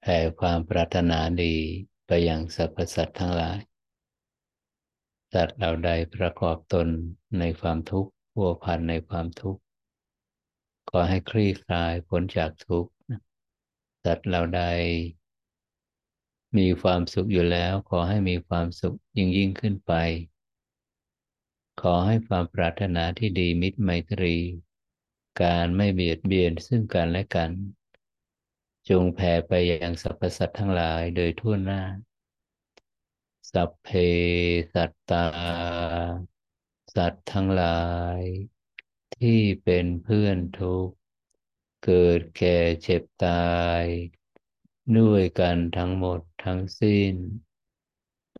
แผ่ความปรารถนาดีไปยังสรรพสัตว์ทั้งหลายสัตว์เหล่าใดประกอบตนในความทุกข์พัวพันในความทุกข์ขอให้คลี่คลายพ้นจากทุกข์สัตว์เหล่าใดมีความสุขอยู่แล้วขอให้มีความสุขยิ่งยิ่งขึ้นไปขอให้ความปรารถนาที่ดีมิตรไมตรีการไม่เบียดเบียนซึ่งกันและกันจงแผ่ไปยังสรรพสัตว์ทั้งหลายโดยทั่วหน้าสัพเพสัตตาสัตว์ทั้งหลายที่เป็นเพื่อนทุกข์เกิดแก่เจ็บตายด้วยกันทั้งหมดทั้งสิ้น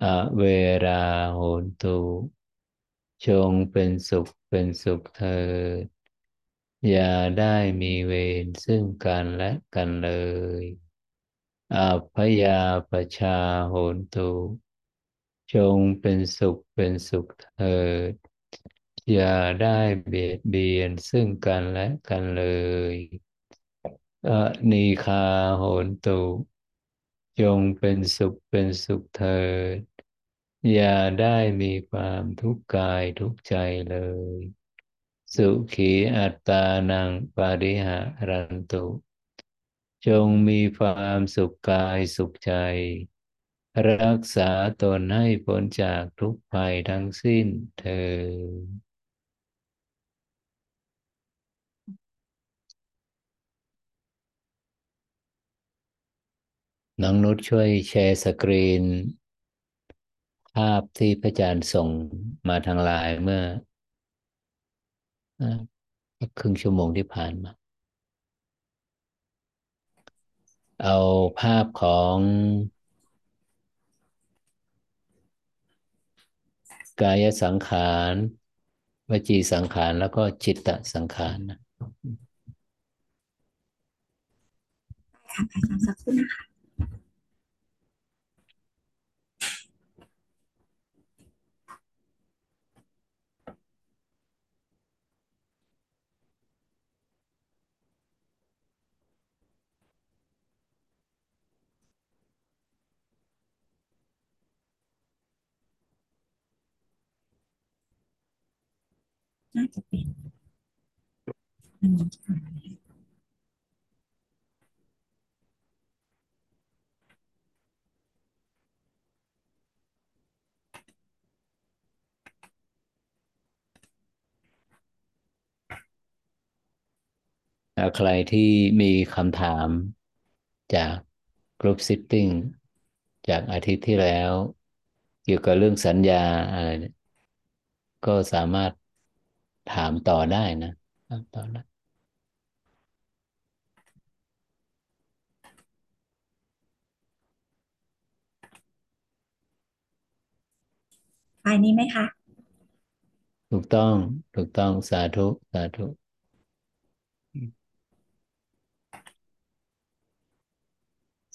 อเวราโหนตุจงเป็นสุขเป็นสุขเถิดอย่าได้มีเวรซึ่งกันและกันเลยอัพพยาปชาโหนตุจงเป็นสุขเป็นสุขเถิดอย่าได้เบียดเบียนซึ่งกันและกันเลยอนีฆาโหนตุจงเป็นสุขเป็นสุขเถิดอย่าได้มีความทุกข์กายทุกข์ใจเลยสุขีอัตตานังปาริหารันตุจงมีความสุขกายสุขใจรักษาตนให้พ้นจากทุกภัยทั้งสิ้นเธอน้องนุชช่วยแชร์สกรีนภาพที่พระอาจารย์ส่งมาทางไลน์เมื่อครึ่งชั่วโมงที่ผ่านมาเอาภาพของกายสังขารวจีสังขารแล้วก็จิตตสังขารนะค่ะอาจารย์สักครู่นะคะน่าจะเป็นอันนี้ค่ะใครที่มีคำถามจาก Group Sitting จากอาทิตย์ที่แล้วเกี่ยวกับเรื่องสัญญาอะไรเนี่ยก็สามารถถามต่อได้นะถามต่อได้ไฟล์นี้ไหมคะถูกต้องถูกต้องสาธุสาธุ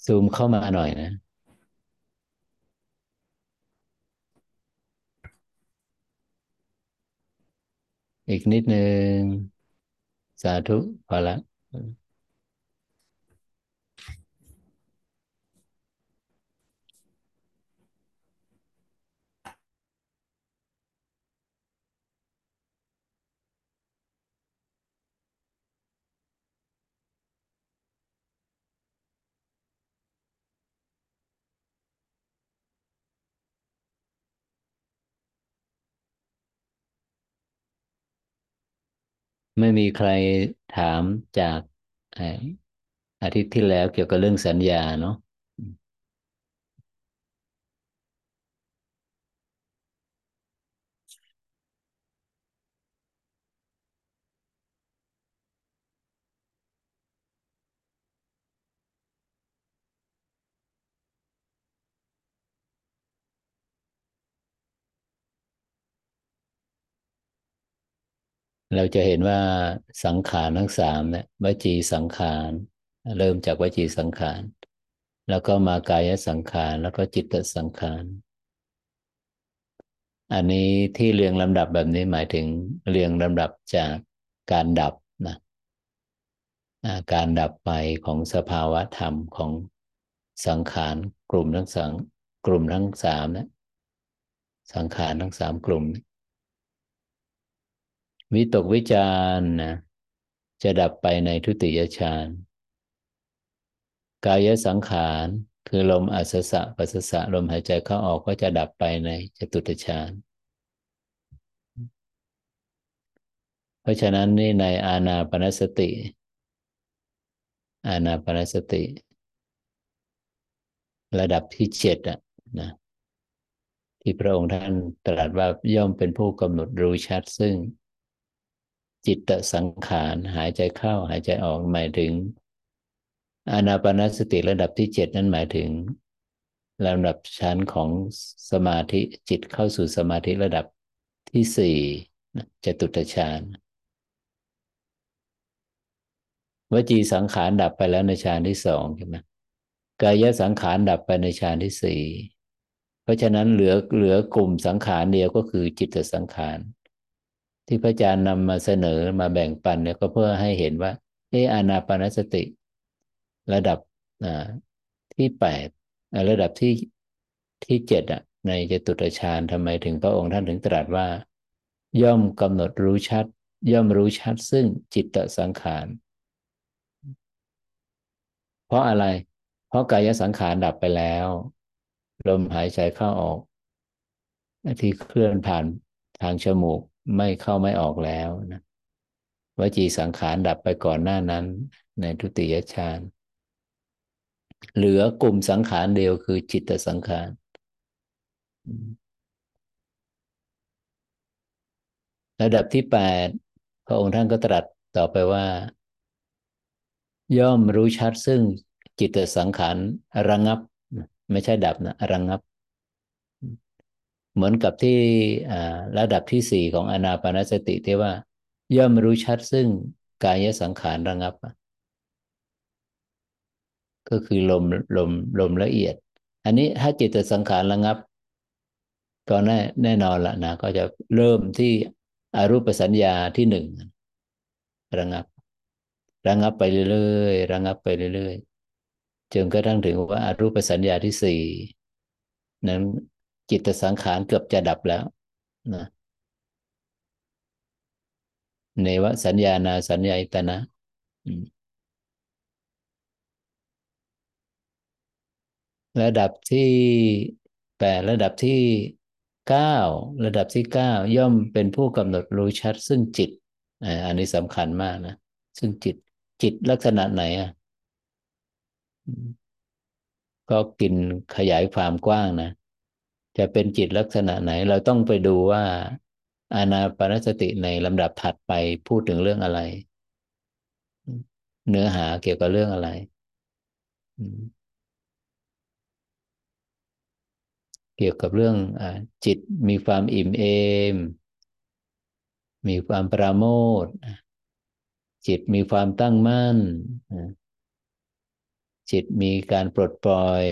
ซูมเข้ามาหน่อยนะอีกนิดหนึ่งสาธุพอละไม่มีใครถามจากอาทิตย์ที่แล้วเกี่ยวกับเรื่องสัญญาเนาะเราจะเห็นว่าสังขารทั้งสามเนี่ยวจีสังขารเริ่มจากวจีสังขารแล้วก็มากายสังขารแล้วก็จิตตสังขารอันนี้ที่เรียงลำดับแบบนี้หมายถึงเรียงลำดับจากการดับนะ การดับไปของสภาวะธรรมของสังขารกลุ่มทั้งสองกลุ่มทั้งสามนะสังขารทั้งสามกลุ่มนะวิตกวิจารณ์นะจะดับไปในทุติยฌานกายสังขารคือลมอัสสะปัสสะลมหายใจเข้าออกก็จะดับไปในจตุตฌานเพราะฉะนั้นนี่ในอานาปานสติอานาปานสติระดับที่เจ็ดอะนะที่พระองค์ท่านตรัสว่าย่อมเป็นผู้กำหนดรู้ชัดซึ่งจิตตสังขารหายใจเข้าหายใจออกหมายถึงอานาปานสติระดับที่เจ็ดนั่นหมายถึงระดับชั้นของสมาธิจิตเข้าสู่สมาธิระดับที่สี่จตุตฌานวจีสังขารดับไปแล้วในฌานที่สองใช่ไหมกายสังขารดับไปในฌานที่สี่เพราะฉะนั้นเหลือเหลือกลุ่มสังขารเดียวก็คือจิตสังขารที่พระอาจารย์นำมาเสนอมาแบ่งปันเนี่ยก็เพื่อให้เห็นว่าเอออานาปานสติระดับที่แปดระดับที่ที่เจ็ดอ่ะในจตุตฌานทำไมถึงพระองค์ท่านถึงตรัสว่าย่อมกำหนดรู้ชัดย่อมรู้ชัดซึ่งจิตตสังขารเพราะอะไรเพราะกายสังขารดับไปแล้วลมหายใจเข้าออกที่เคลื่อนผ่านทางจมูกไม่เข้าไม่ออกแล้วนะวจีสังขารดับไปก่อนหน้านั้นในทุติยฌานเหลือกลุ่มสังขารเดียวคือจิตตสังขารระดับที่แปดพระองค์ท่านก็ตรัสต่อไปว่าย่อมรู้ชัดซึ่งจิตสังขารระงับไม่ใช่ดับนะระงับเหมือนกับที่ระดับที่สี่ของอานาปานสติที่ว่าย่อมรู้ชัดซึ่งกายสังขารระงับก็คือลมลมลมละเอียดอันนี้ถ้าจิตสังขารระงับก็แน่แน่นอนละนะก็จะเริ่มที่อรูปสัญญาที่หนึ่งระงับระงับไปเรื่อยๆระงับไปเรื่อยๆจนกระทั่งถึงว่าอรูปสัญญาที่สี่นั้นจิตสังขารเกือบจะดับแล้วนะเนวสัญญานาสัญญาอิตนะระดับที่แปดระดับที่เก้าระดับที่เก้าย่อมเป็นผู้กำหนดรู้ชัดซึ่งจิตอันนี้สำคัญมากนะซึ่งจิตจิตลักษณะไหนอ่ะก็กินขยายความกว้างนะจะเป็นจิตลักษณะไหนเราต้องไปดูว่าอานาปานสติในลำดับถัดไปพูดถึงเรื่องอะไรเนื้อหาเกี่ยวกับเรื่องอะไรเกี่ยวกับเรื่องอจิตมีความอิ่มเอมมีความปราโมทย์จิตมีความตั้งมั่นจิตมีการปลดปล่อย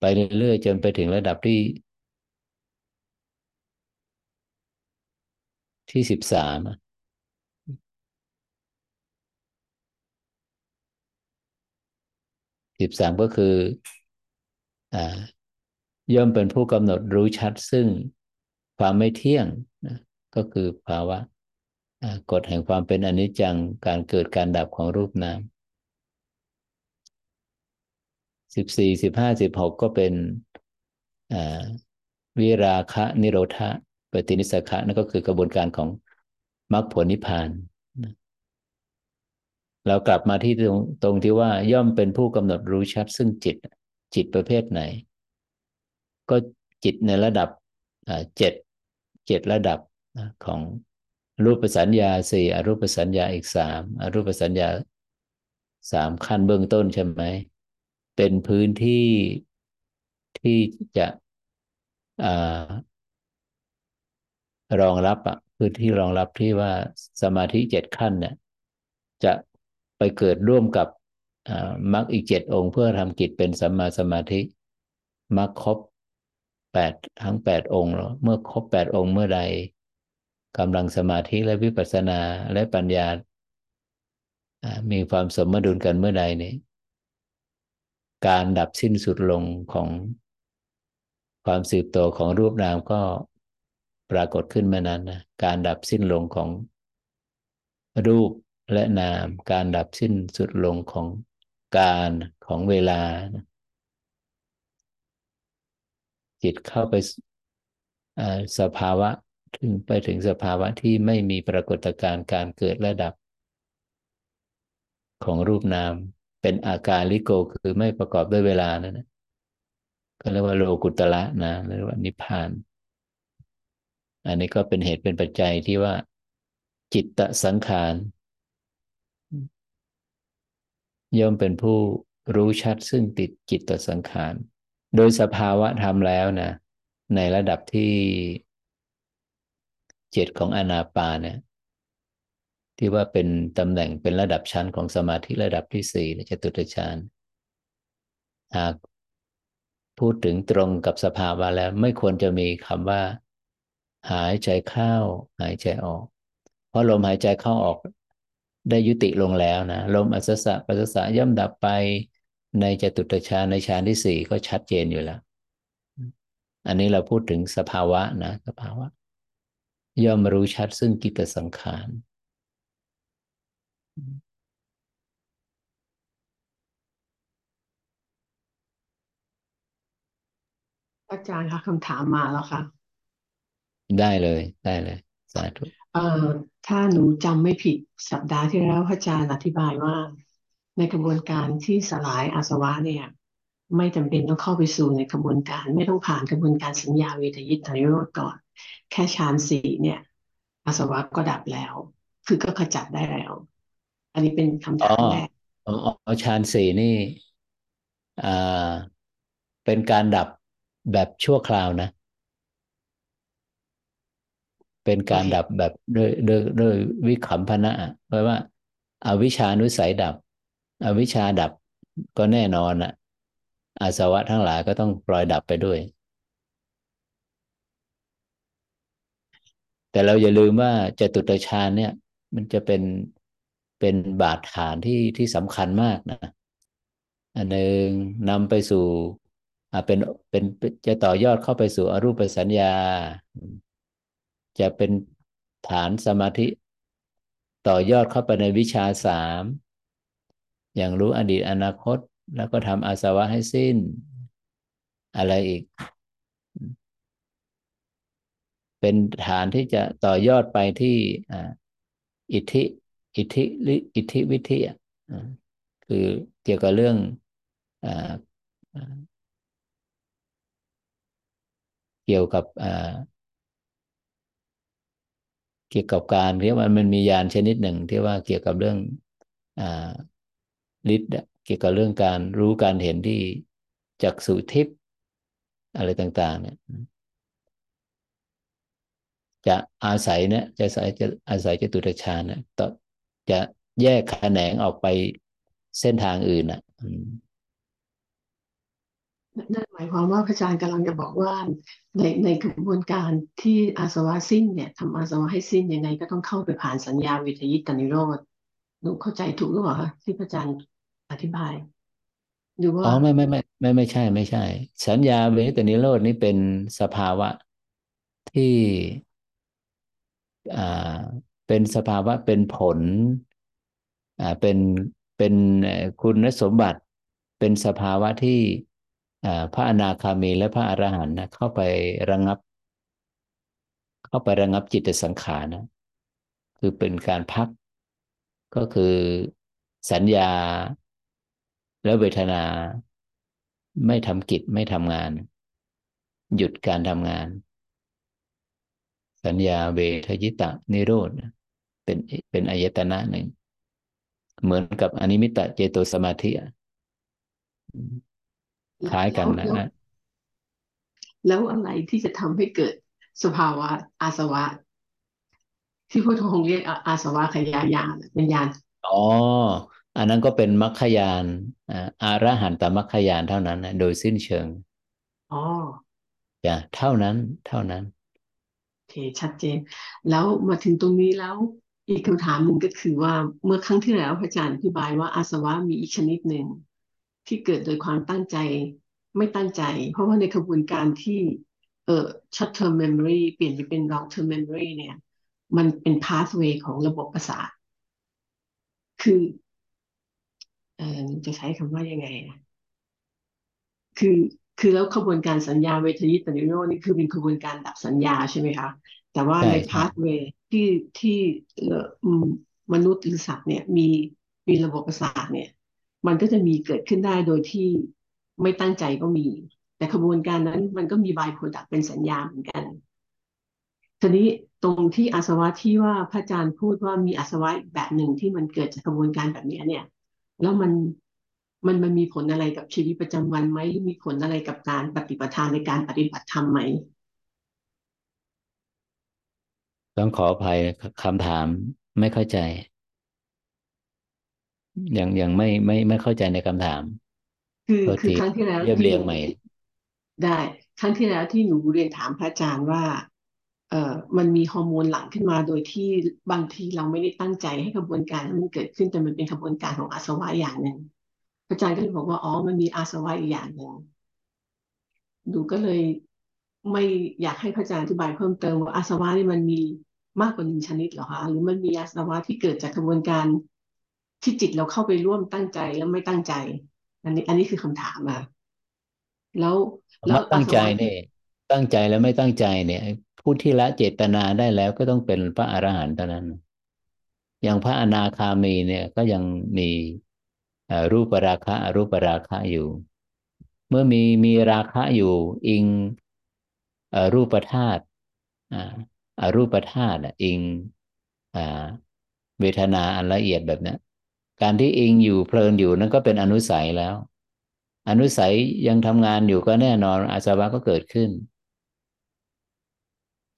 ไปเรื่อยๆจนไปถึงระดับที่ที่สิบสามสิบสามก็คือย่อมเป็นผู้กำหนดรู้ชัดซึ่งความไม่เที่ยงนะก็คือภาวะกฎแห่งความเป็นอนิจจังการเกิดการดับของรูปนามสิบสี่สิบห้าสิบหกก็เป็นวิราคะนิโรธะปฏินิสสคะนั่นก็คือกระบวนการของมรรคผลนิพพานเรากลับมาที่ตรงตรงที่ว่าย่อมเป็นผู้กำหนดรู้ชัดซึ่งจิตจิตประเภทไหนก็จิตในระดับเจ็ดเจ็ดระดับของรูปสัญญาสี่อรูปสัญญาอีกสามอรูปสัญญาสามขั้นเบื้องต้นใช่ไหมเป็นพื้นที่ที่จะรองรับอ่ะพื้นที่รองรับที่ว่าสมาธิเจ็ดขั้นเนี่ยจะไปเกิดร่วมกับมรรคอีกเจ็ดองค์เพื่อทำกิจเป็นสัมมาสมาธิมรรคครบแปดทั้งแปดองค์แล้วเมื่อครบแปดองค์เมื่อใดกำลังสมาธิและวิปัสสนาและปัญญา มีความสมดุลกันเมื่อใดเนี่ยการดับสิ้นสุดลงของความสืบต่อของรูปนามก็ปรากฏขึ้นเมื่อนั้นนะการดับสิ้นลงของรูปและนามการดับสิ้นสุดลงของการของเวลานะจิตเข้าไปสภาวะถึงไปถึงสภาวะที่ไม่มีปรากฏการณ์การเกิดและดับของรูปนามเป็นอากาลิโกคือไม่ประกอบด้วยเวลานั่นนะก็เรียกว่าโลกุตระนะเรียกว่านิพพานอันนี้ก็เป็นเหตุเป็นปัจจัยที่ว่าจิตตสังขารย่อมเป็นผู้รู้ชัดซึ่งติดจิตตสังขารโดยสภาวะธรรมแล้วนะในระดับที่เจ็ดของอนาปานเนี่ยที่ว่าเป็นตำแหน่งเป็นระดับชั้นของสมาธิระดับที่สี่ในจตุตฌานหากพูดถึงตรงกับสภาวะแล้วไม่ควรจะมีคำว่าหายใจเข้าหายใจออกเพราะลมหายใจเข้าออกได้ยุติลงแล้วนะลมอัสสะปัสสะย่อมดับไปในจตุตฌานในฌานที่สี่ก็ชัดเจนอยู่แล้วอันนี้เราพูดถึงสภาวะนะสภาวะย่อมรู้ชัดซึ่งกิตสังขารอาจารย์คะคำถามมาแล้วค่ะได้เลยได้เลยสาธุเอ่อถ้าหนูจำไม่ผิดสัปดาห์ที่แล้วพระอาจารย์อธิบายว่าในกระบวนการที่สลายอาสวะเนี่ยไม่จำเป็นต้องเข้าไปสู่ในกระบวนการไม่ต้องผ่านกระบวนการสัญญาเวทยิตนิโรธก่อนแค่ฌานสี่เนี่ยอาสวะก็ดับแล้วคือก็ขจัดได้แล้วอันนี้เป็นคำถามแรกอ๋อฌานสี่นี่อ่าเป็นการดับแบบชั่วคราวนะเป็นการดับแบบโดยโดยโดยวิคัมภนะเพราะว่าอวิชชานุสัยดับอวิชชาดับก็แน่นอนนะอาสวะทั้งหลายก็ต้องปล่อยดับไปด้วยแต่เราอย่าลืมว่าจตุตฌานเนี่ยมันจะเป็นเป็นบาดฐานที่ที่สำคัญมากนะอันหนึ่งนำไปสู่อ่าเป็นเป็นจะต่อยอดเข้าไปสู่อรูปสัญญาจะเป็นฐานสมาธิต่อยอดเข้าไปในวิชาสามอย่างรู้อดีตอนาคตแล้วก็ทำอาสวะให้สิ้นอะไรอีกเป็นฐานที่จะต่อยอดไปที่อิทธิอิทธิหรืออิทธิวิธิคือเกี่ยวกับเรื่องเกี่ยวกับเกี่ยวกับการเรียกว่ามันมียานชนิดหนึ่งที่ว่าเกี่ยวกับเรื่องฤทธิ์เกี่ยวกับเรื่องการรู้การเห็นที่จักษุทิพย์อะไรต่างๆเนี่ยจะอาศัยเนี่ยจะอาศัยจะอาศัยจตุตฌานเนี่ยจะแยกแขนงออกไปเส้นทางอื่นน่ะนั่นหมายความว่าพระอาจารย์กำลังจะบอกว่าในในกระบวนการที่อาสวะสิ้นเนี่ยทำอาสวะให้สิ้นยังไงก็ต้องเข้าไปผ่านสัญญาวิทยิตนิโรธหนูเข้าใจถูกหรือเปล่าคะที่พระอาจารย์อธิบายหรือว่าอ๋อไม่ไม่ไม่ไม่ไม่ใช่ไม่ใช่สัญญาวิทยิตนิโรธนี่เป็นสภาวะที่อ่าเป็นสภาวะเป็นผลอ่าเป็นเป็นคุณสมบัติเป็นสภาวะที่พระอนาคามีและพระอรหันต์นะเข้าไประงับเข้าไประงับจิตสังขารนะคือเป็นการพักก็คือสัญญาและเวทนาไม่ทำกิจไม่ทำงานหยุดการทำงานสัญญาเวทยิตะนิโรธเป็นเป็นอายตนะหนึ่งเหมือนกับอนิมิตะเจโตสมาธิคล้ายกันนะนะแล้วอะไรที่จะทำให้เกิดสภาวะอาสวะที่พุทธองค์เรียกอาสวะขยายานเป็นญาณอ๋ออันนั้นก็เป็นมรรคญาณอรหันตมรรคญาณเท่านั้นนะโดยสิ้นเชิงอ๋อจ้ะเท่านั้นเท่านั้นโอเคชัดเจนแล้วมาถึงตรงนี้แล้ว อีกคำถามหนึ่งก็คือว่าเมื่อครั้งที่แล้วพระอาจารย์อธิบายว่าอาสวะมีอีกชนิดหนึ่งที่เกิดโดยความตั้งใจไม่ตั้งใจเพราะว่าในกระบวนการที่เอ่อ short term memory เปลี่ยนไปเป็น long term memory เนี่ยมันเป็น pathway ของระบบประสาทคือเอ่อจะใช้คำว่ายังไงนะคือคือแล้วกระบวนการสัญญาเวทยิตนิโรนี่คือเป็นกระบวนการดับสัญญาใช่ไหมคะแต่ว่าใน pathway ที่ที่เอ่อมนุษย์หรือสัตว์เนี่ยมีมีระบบประสาทเนี่ยมันก็จะมีเกิดขึ้นได้โดยที่ไม่ตั้งใจก็มีแต่กระบวนการนั้นมันก็มีบายโปรดักต์เป็นสัญญาเหมือนกันทีนี้ตรงที่อาสวะที่ว่าพระอาจารย์พูดว่ามีอาสวะแบบหนึ่งที่มันเกิดจากกระบวนการแบบนี้เนี่ยแล้วมันมันมันมีผลอะไรกับชีวิตประจำวันไหมหรือมีผลอะไรกับการปฏิปทาในการปฏิบัติธรรมไหมต้องขออภัยคำถามไม่เข้าใจยังยังไม่ไม่ไม่เข้าใจในคำถามคือคือครั้งที่แล้วเรียบเรียงใหม่ได้ครั้งที่แล้วที่หนูเรียนถามพระอาจารย์ว่าเอ่อมันมีฮอร์โมนหลั่งขึ้นมาโดยที่บางทีเราไม่ได้ตั้งใจให้กระบวนการมันเกิดขึ้นแต่มันเป็นกระบวนการของอาสวะอย่างหนึ่งพระอาจารย์ก็เลยบอกว่าอ๋อมันมีอาสวะอีกอย่างหนึ่งหนูก็เลยไม่อยากให้พระอาจารย์อธิบายเพิ่มเติมว่าอาสวะนี่มันมีมากกว่าหนึ่งชนิดหรอคะหรือมันมีอาสวะที่เกิดจากกระบวนการที่จิตเราเข้าไปร่วมตั้งใจแล้วไม่ตั้งใจอันนี้อันนี้คือคำถามอ่ะแล้วแล้วตั้งใจเนี่ยตั้งใจแล้วไม่ตั้งใจเนี่ยผู้ที่ละเจตนาได้แล้วก็ต้องเป็นพระอรหันต์เท่านั้นอย่างพระอนาคามีเนี่ยก็ยังมีรูปราคะอรูปราคะอยู่เมื่อมีมีราคะอยู่อิงรูปธาตุอรูปธาตุอิงเวทนาอันละเอียดแบบนี้การที่อิงอยู่เพลินอยู่นั่นก็เป็นอนุสัยแล้วอนุสัยยังทำงานอยู่ก็แน่นอนอาสวะก็เกิดขึ้น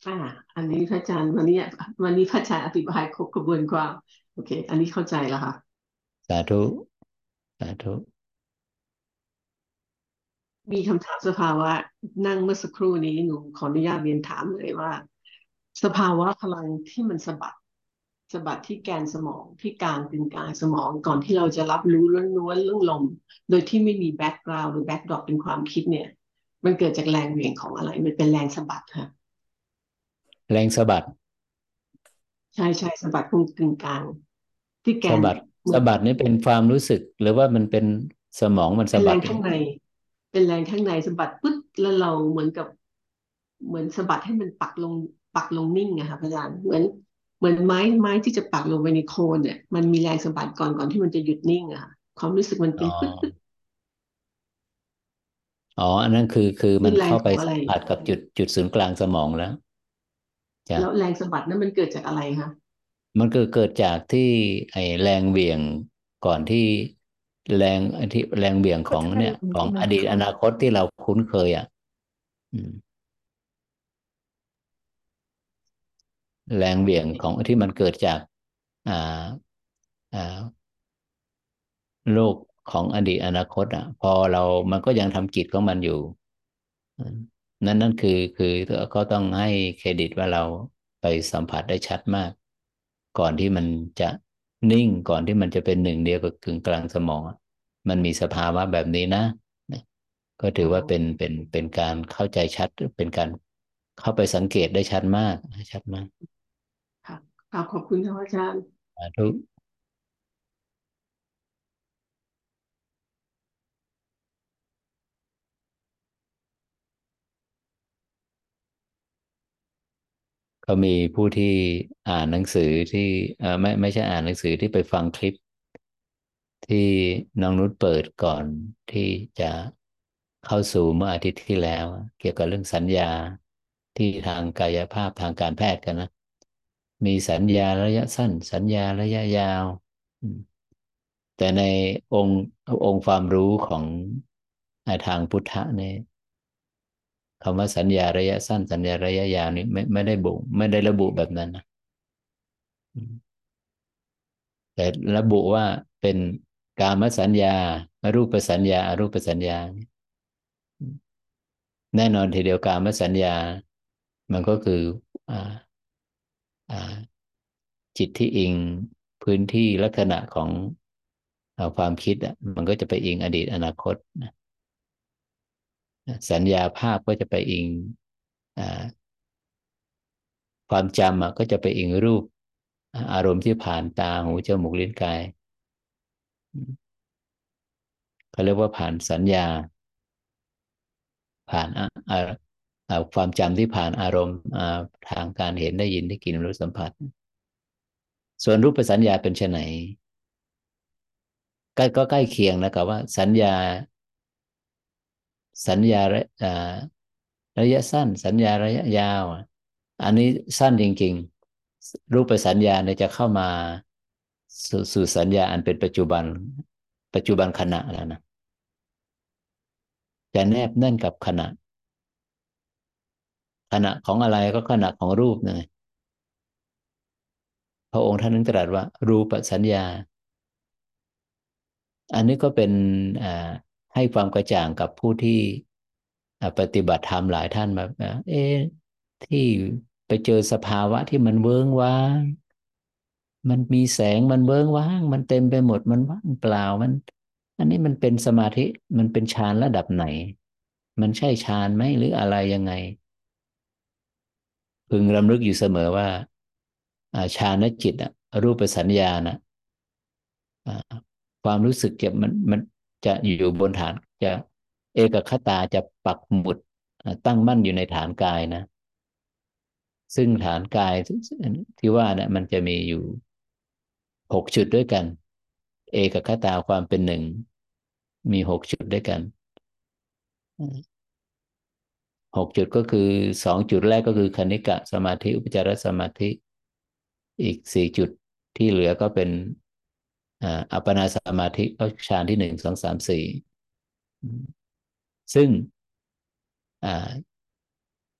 อ่าอันนี้พระอาจารย์วันนี้วันนี้พระอาจารย์อธิบายครบกระบวนความโอเคอันนี้เข้าใจแล้วค่ะสาธุสาธุมีคำถามสภาวะนั่งเมื่อสักครู่นี้หนูขออนุญาตเรียนถามเลยว่าสภาวะพลังที่มันสะบัดสะบัดที่แกนสมองที่กลางตึงกลางสมองก่อนที่เราจะรับรู้ล้วนๆเรื่องลมโดยที่ไม่มีแบ็กกราวด์หรือแบ็กดรอปเป็นความคิดเนี่ยมันเกิดจากแรงเหวี่ยงของอะไรมันเป็นแรงสะบัดค่ะแรงสะบัดใช่ใช่สะบัดตรงตึงกลางที่แกนสะบัดสะบัดนี่เป็นความรู้สึกหรือว่ามันเป็นสมองมันสะบัดเป็นแรงข้างในเป็นแรงข้างในสะบัดปึ๊บแล้วเราเหมือนกับเหมือนสะบัดให้มันปักลงปักลงนิ่งอะค่ะอาจารย์เหมือนเหมือนไม้ไม้ที่จะปักลงไปในโคนเนี่ยมันมีแรงสะบัดก่อนก่อนที่มันจะหยุดนิ่งอะค่ะความรู้สึกมันเป็นปึ๊บอ๋ออันนั้นคือคือมันเข้าไปสัมผัสกับจุดจุดศูนย์กลางสมองแล้วแล้วแรงสะบัดนั้นมันเกิดจากอะไรคะมันก็เกิดจากที่ไอแรงเหวี่ยงก่อนที่แรงที่แรงเหวี่ยงของเนี่ยของอดีตอนาคตที่เราคุ้นเคยอ่ะแรงเหวี่ยงของที่มันเกิดจากอ่าอ่าโลกของอดีตอนาคตอ่ะพอเรามันก็ยังทำกิจของมันอยู่นั่นนั่นคือคือก็ต้องให้เครดิตว่าเราไปสัมผัสได้ชัดมากก่อนที่มันจะนิ่งก่อนที่มันจะเป็นหนึ่งเดียวกับกึ่งกลางสมองมันมีสภาวะแบบนี้นะก็ถือว่าเป็นเป็นเป็นการเข้าใจชัดเป็นการเข้าไปสังเกตได้ชัดมากชัดมากค่ะขอบคุณท่านอาจารย์สาธุก็มีผู้ที่อ่านหนังสือที่เอ่อไม่ไม่ใช่อ่านหนังสือที่ไปฟังคลิปที่น้องนุชเปิดก่อนที่จะเข้าสู่เมื่ออาทิตย์ที่แล้วเกี่ยวกับเรื่องสัญญาที่ทางกายภาพทางการแพทย์กันนะมีสัญญาระยะสั้นสัญญาระยะยาวแต่ในองค์องค์ความรู้ของทางพุทธะเนี่ยคำว่าสัญญาระยะสั้นสัญญาระยะยาวนี่ไม่ไม่ได้บุไม่ได้ระบุแบบนั้นนะแต่ระบุว่าเป็นกามสัญญารูปสัญญาอรูปสัญญาแน่นอนทีเดียวกามสัญญามันก็คืออ่าอ่า จิตที่อิงพื้นที่ลักษณะของความคิดมันก็จะไปอิงอดีตอนาคตสัญญาภาพก็จะไปอิงความจำก็จะไปอิงรูปอารมณ์ที่ผ่านตาหูจมูกลิ้นกายเขาเรียกว่าผ่านสัญญาผ่านความจำที่ผ่านอารมณ์ทางการเห็นได้ยินได้กลิ่นรู้สัมผัสส่วนรูปสัญญาเป็นไฉนใกล้ก็ใกล้เคียงนะครับว่าสัญญาสัญญาระยะสั้นสัญญาระยะยาวอันนี้สั้นจริงๆรูปสัญญาเนี่ยจะเข้ามาสู่สู่สัญญาอันเป็นปัจจุบันปัจจุบันขณะแล้วนะจะแนบแน่นกับขณะขณะของอะไรก็ขณะของรูปนั่นพระองค์ท่านนั้นตรัสว่ารูปสัญญาอันนี้ก็เป็นให้ความกระจ่างกับผู้ที่ปฏิบัติธรรมหลายท่านแบบเอ๊ะที่ไปเจอสภาวะที่มันเวิ้งว้างมันมีแสงมันเวิ้งว้างมันเต็มไปหมดมันว่างเปล่ามันอันนี้มันเป็นสมาธิมันเป็นฌานระดับไหนมันใช่ฌานไหมหรืออะไรยังไงพึงรำลึกอยู่เสมอว่าฌานจิตรูปสัญญานะความรู้สึกจะมันมันจะอยู่บนฐานจะเอกคตาจะปักหมุดตั้งมั่นอยู่ในฐานกายนะซึ่งฐานกายที่ว่านะมันจะมีอยู่หกจุดด้วยกันเอกคตาความเป็นหนึ่งมีหกจุดด้วยกันหกจุดก็คือสองจุดแรกก็คือคณิกะสมาธิอุปจารสมาธิอีกสี่จุดที่เหลือก็เป็นอัปปนาสมาธิก็ฌานที่หนึ่งสองสามสี่ซึ่ง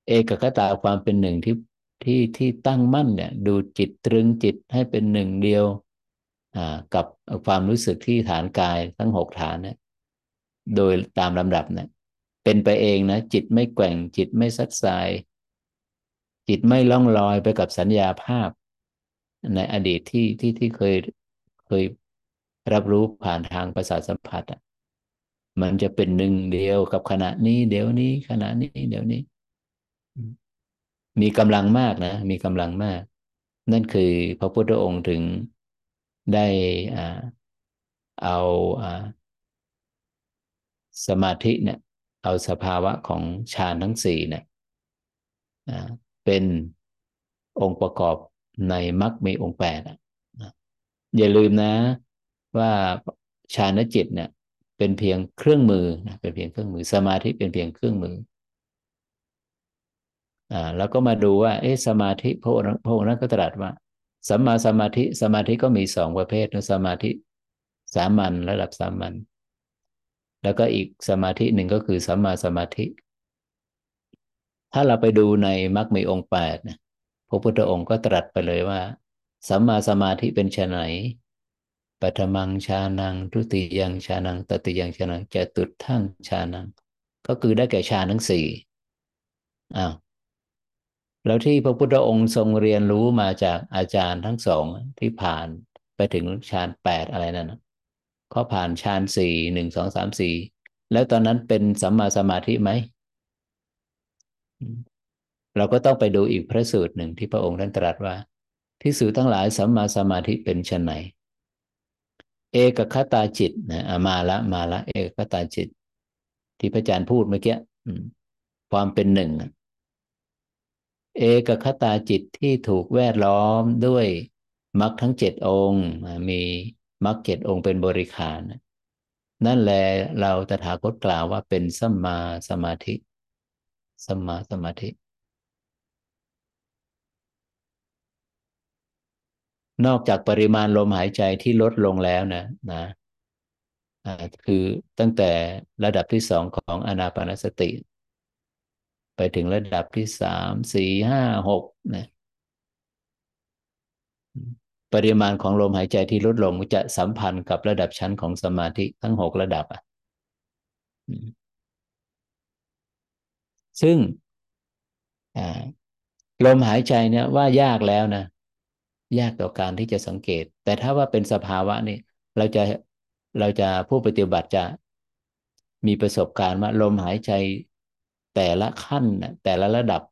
เอกคตาความเป็นหนึ่งที่ที่ที่ตั้งมั่นเนี่ยดูจิตตรึงจิตให้เป็นหนึ่งเดียวกับความรู้สึกที่ฐานกายทั้งหกฐานเนี่ยโดยตามลำดับเนี่ยเป็นไปเองนะจิตไม่แกว่งจิตไม่ซัดสายจิตไม่ล่องลอยไปกับสัญญาภาพในอดีตที่ที่ที่เคยเคยรับรู้ผ่านทางประสาทสัมผัสอ่ะมันจะเป็นหนึ่งเดียวกับขณะนี้เดี๋ยวนี้ขณะนี้เดี๋ยวนี้มีกำลังมากนะมีกำลังมากนั่นคือพระพุทธองค์ถึงได้อ่าเอาอ่าสมาธิเนี่ยเอาสภาวะของฌานทั้งสี่เนี่ยอ่าเป็นองค์ประกอบในมรรคมีองค์แปดอ่ะอย่าลืมนะว่าฌานจิตเนี่ยเป็นเพียงเครื่องมือนะเป็นเพียงเครื่องมือสมาธิเป็นเพียงเครื่องมืออ่าแล้วก็มาดูว่าเอ๊ะสมาธิพระองค์นั้นก็ตรัสว่าสัมมาสมาธิสมาธิก็มีสองประเภทนะสมาธิสามัญระดับสามัญแล้วก็อีกสมาธิหนึ่งก็คือสัมมาสมาธิถ้าเราไปดูในมรรคมีองค์แปดนะพระพุทธองค์ก็ตรัสไปเลยว่าสัมมาสมาธิเป็นฌานไหนปฐมังฌานังทุติยังฌานังตติยังฌานังจตุตถังฌานังก็คือได้แก่ฌานทั้งสี่อ้าวแล้วที่พระพุทธองค์ทรงเรียนรู้มาจากอาจารย์ทั้งสองที่ผ่านไปถึงฌานแปดอะไรนั่นก็ผ่านฌานสี่หนึ่งสองสามสี่แล้วตอนนั้นเป็นสัมมาสมาธิไหมเราก็ต้องไปดูอีกพระสูตรหนึ่งที่พระองค์ท่านตรัสว่าภิกษุทั้งหลายสัมมาสมาธิเป็นไฉนเอกคตาจิตนะมาละมาละเอกคตาจิตที่พระอาจารย์พูดเมื่อกี้ความเป็นหนึ่งเอกคตาจิตที่ถูกแวดล้อมด้วยมรรคทั้งเจ็ดองค์มีมรรคเจ็ดองค์เป็นบริขารนั่นแหละเราตถาคตกล่าวว่าเป็นสัมมาสมาธิสัมมาสมาธินอกจากปริมาณลมหายใจที่ลดลงแล้วนะนะคือตั้งแต่ระดับที่สองของอานาปานสติไปถึงระดับที่สามสี่ห้าหกนะปริมาณของลมหายใจที่ลดลงจะสัมพันธ์กับระดับชั้นของสมาธิทั้งหกระดับอ่ะซึ่งลมหายใจเนี่ยว่ายากแล้วนะ ยากต่อการที่จะสังเกตแต่ถ้าว่าเป็นสภาวะนี่เราจะเราจะผู้ปฏิบัติจะมีประสบการณ์ว่าลมหายใจแต่ละขั้นนะแต่ละระดับ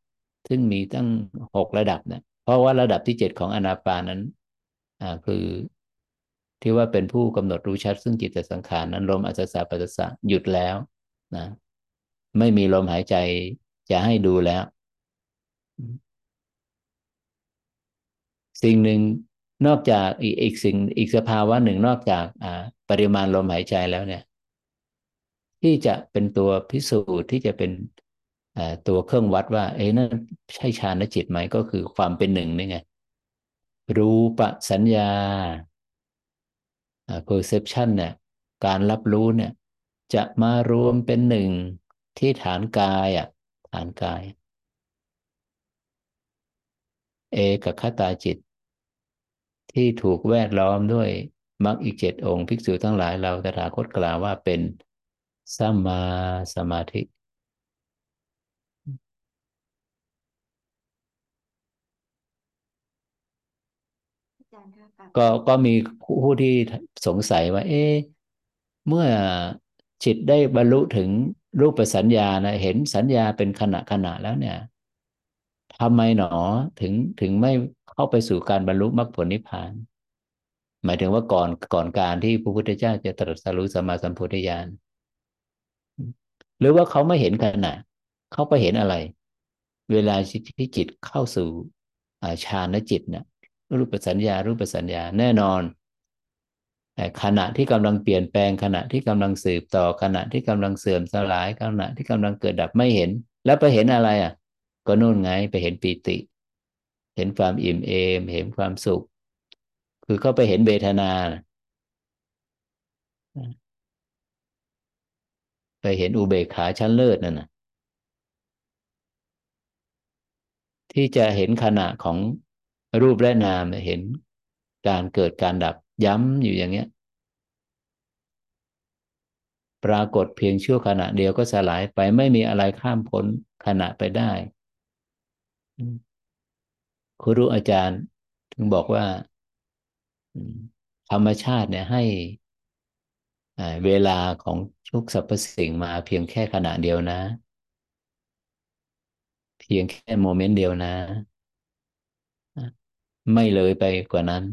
ซึ่งมีตั้งหกระดับนะเพราะว่าระดับที่เจ็ดของอานาปานนั้นอ่าคือที่ว่าเป็นผู้กำหนดรู้ชัดซึ่งจิตสังขารนั้นลมอัสสะปัสสะหยุดแล้วนะไม่มีลมหายใจจะให้ดูแล้วสิ่งหนึ่งนอกจากอีกสิ่งอีกสภาวะหนึ่งนอกจากปริมาณลมหายใจแล้วเนี่ยที่จะเป็นตัวพิสูจน์ที่จะเป็นตัวเครื่องวัดว่าเอ้นั่นใช่ฌานจิตไหมก็คือความเป็นหนึ่งนี่ไงรูปสัญญา perception เนี่ยการรับรู้เนี่ยจะมารวมเป็นหนึ่งที่ฐานกายอ่ะฐานกายเอกคตาจิตที่ถูกแวดล้อมด้วยมรรคอีกเจ็ดองค์ภิกษุทั้งหลายเราตถาคตกล่าวว่าเป็นสัมมาสมาธิก็ก็มีผู้ที่สงสัยว่าเอ๊ะเมื่อจิตได้บรรลุถึงรูปสัญญานะเห็นสัญญาเป็นขณะขณะแล้วเนี่ยทำไมหนอถึงถึงไม่เข้าไปสู่การบรรลุมรรคผลนิพพานหมายถึงว่าก่อนก่อนการที่พระพุทธเจ้าจะตรัสรู้สัมมาสัมโพธิญาณหรือว่าเขาไม่เห็นขณะเขาไปเห็นอะไรเวลาที่จิตเข้าสู่ฌานจิตนะรูปสัญญารูปสัญญาแน่นอนขณะที่กำลังเปลี่ยนแปลงขณะที่กำลังสืบต่อขณะที่กำลังเสื่อมสลายขณะที่กำลังเกิดดับไม่เห็นแล้วไปเห็นอะไรอ่ะก็นู่นไงไปเห็นปีติเห็นความอิ่มเอมเห็นความสุขคือเข้าไปเห็นเวทนาไปเห็นอุเบกขาชั้นเลิศนั่นน่ะที่จะเห็นขณะของรูปและนามเห็นการเกิดการดับย้ำอยู่อย่างเงี้ยปรากฏเพียงชั่วขณะเดียวก็สลายไปไม่มีอะไรข้ามพ้นขณะไปได้ครูอาจารย์ถึงบอกว่าธรรมชาติเนี่ยให้เวลาของทุกสรรพสิ่งมาเพียงแค่ขณะเดียวนะเพียงแค่โมเมนต์เดียวนะไม่เลยไปกว่านั้น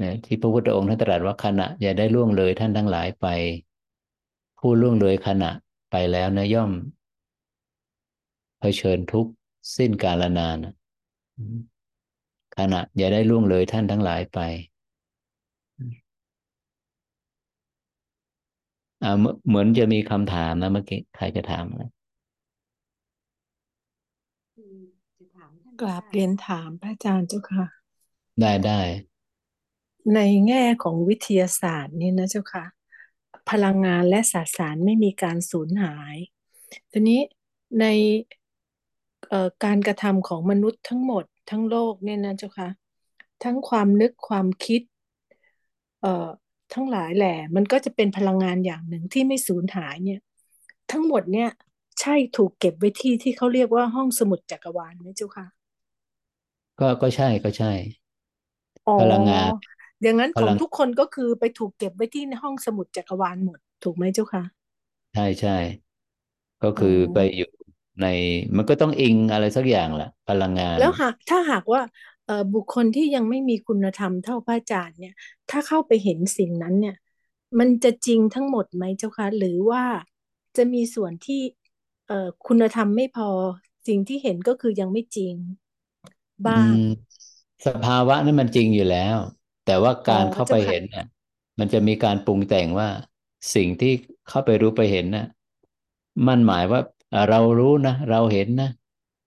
นะที่พระพุทธองค์ท่านตรัสว่าขณะอย่าได้ล่วงเลยท่านทั้งหลายไปผู้ล่วงเลยขณะไปแล้วนะย่อมเผชิญทุกข์สิ้นกาลนานนะขณะอย่าได้ล่วงเลยท่านทั้งหลายไปอ่าเหมือนจะมีคำถามนะเมื่อกี้ใครจะถามอะไรกราบเรียนถามพระอาจารย์เจ้าค่ะได้ได้ในแง่ของวิทยาศาสตร์นี่นะเจ้าค่ะพลังงานและสสารไม่มีการสูญหายทีนี้ในการกระทำของมนุษย์ทั้งหมดทั้งโลกเนี่ยนะเจ้าค่ะทั้งความนึกความคิดเอ่อทั้งหลายแหละมันก็จะเป็นพลังงานอย่างหนึ่งที่ไม่สูญหายเนี่ยทั้งหมดเนี่ยใช่ถูกเก็บไว้ที่ที่เขาเรียกว่าห้องสมุดจักรวาลไหมเจ้าค่ะก็ก็ใช่ก็ใช่พลังงานดังนั้นของทุกคนก็คือไปถูกเก็บไว้ที่ห้องสมุดจักรวาลหมดถูกไหมเจ้าค่ะใช่ใช่ก็คือไปอยู่ในมันก็ต้องอิงอะไรสักอย่างแหละพลังงานแล้วหากถ้าหากว่าบุคคลที่ยังไม่มีคุณธรรมเท่าพระอาจารย์เนี่ยถ้าเข้าไปเห็นสิ่งนั้นเนี่ยมันจะจริงทั้งหมดไหมเจ้าค่ะหรือว่าจะมีส่วนที่คุณธรรมไม่พอสิ่งที่เห็นก็คือยังไม่จริงบ้างสภาวะนั้นมันจริงอยู่แล้วแต่ว่าการเข้าไปเห็นน่ะมันจะมีการปรุงแต่งว่าสิ่งที่เข้าไปรู้ไปเห็นน่ะมันหมายว่าเรารู้นะเราเห็นนะ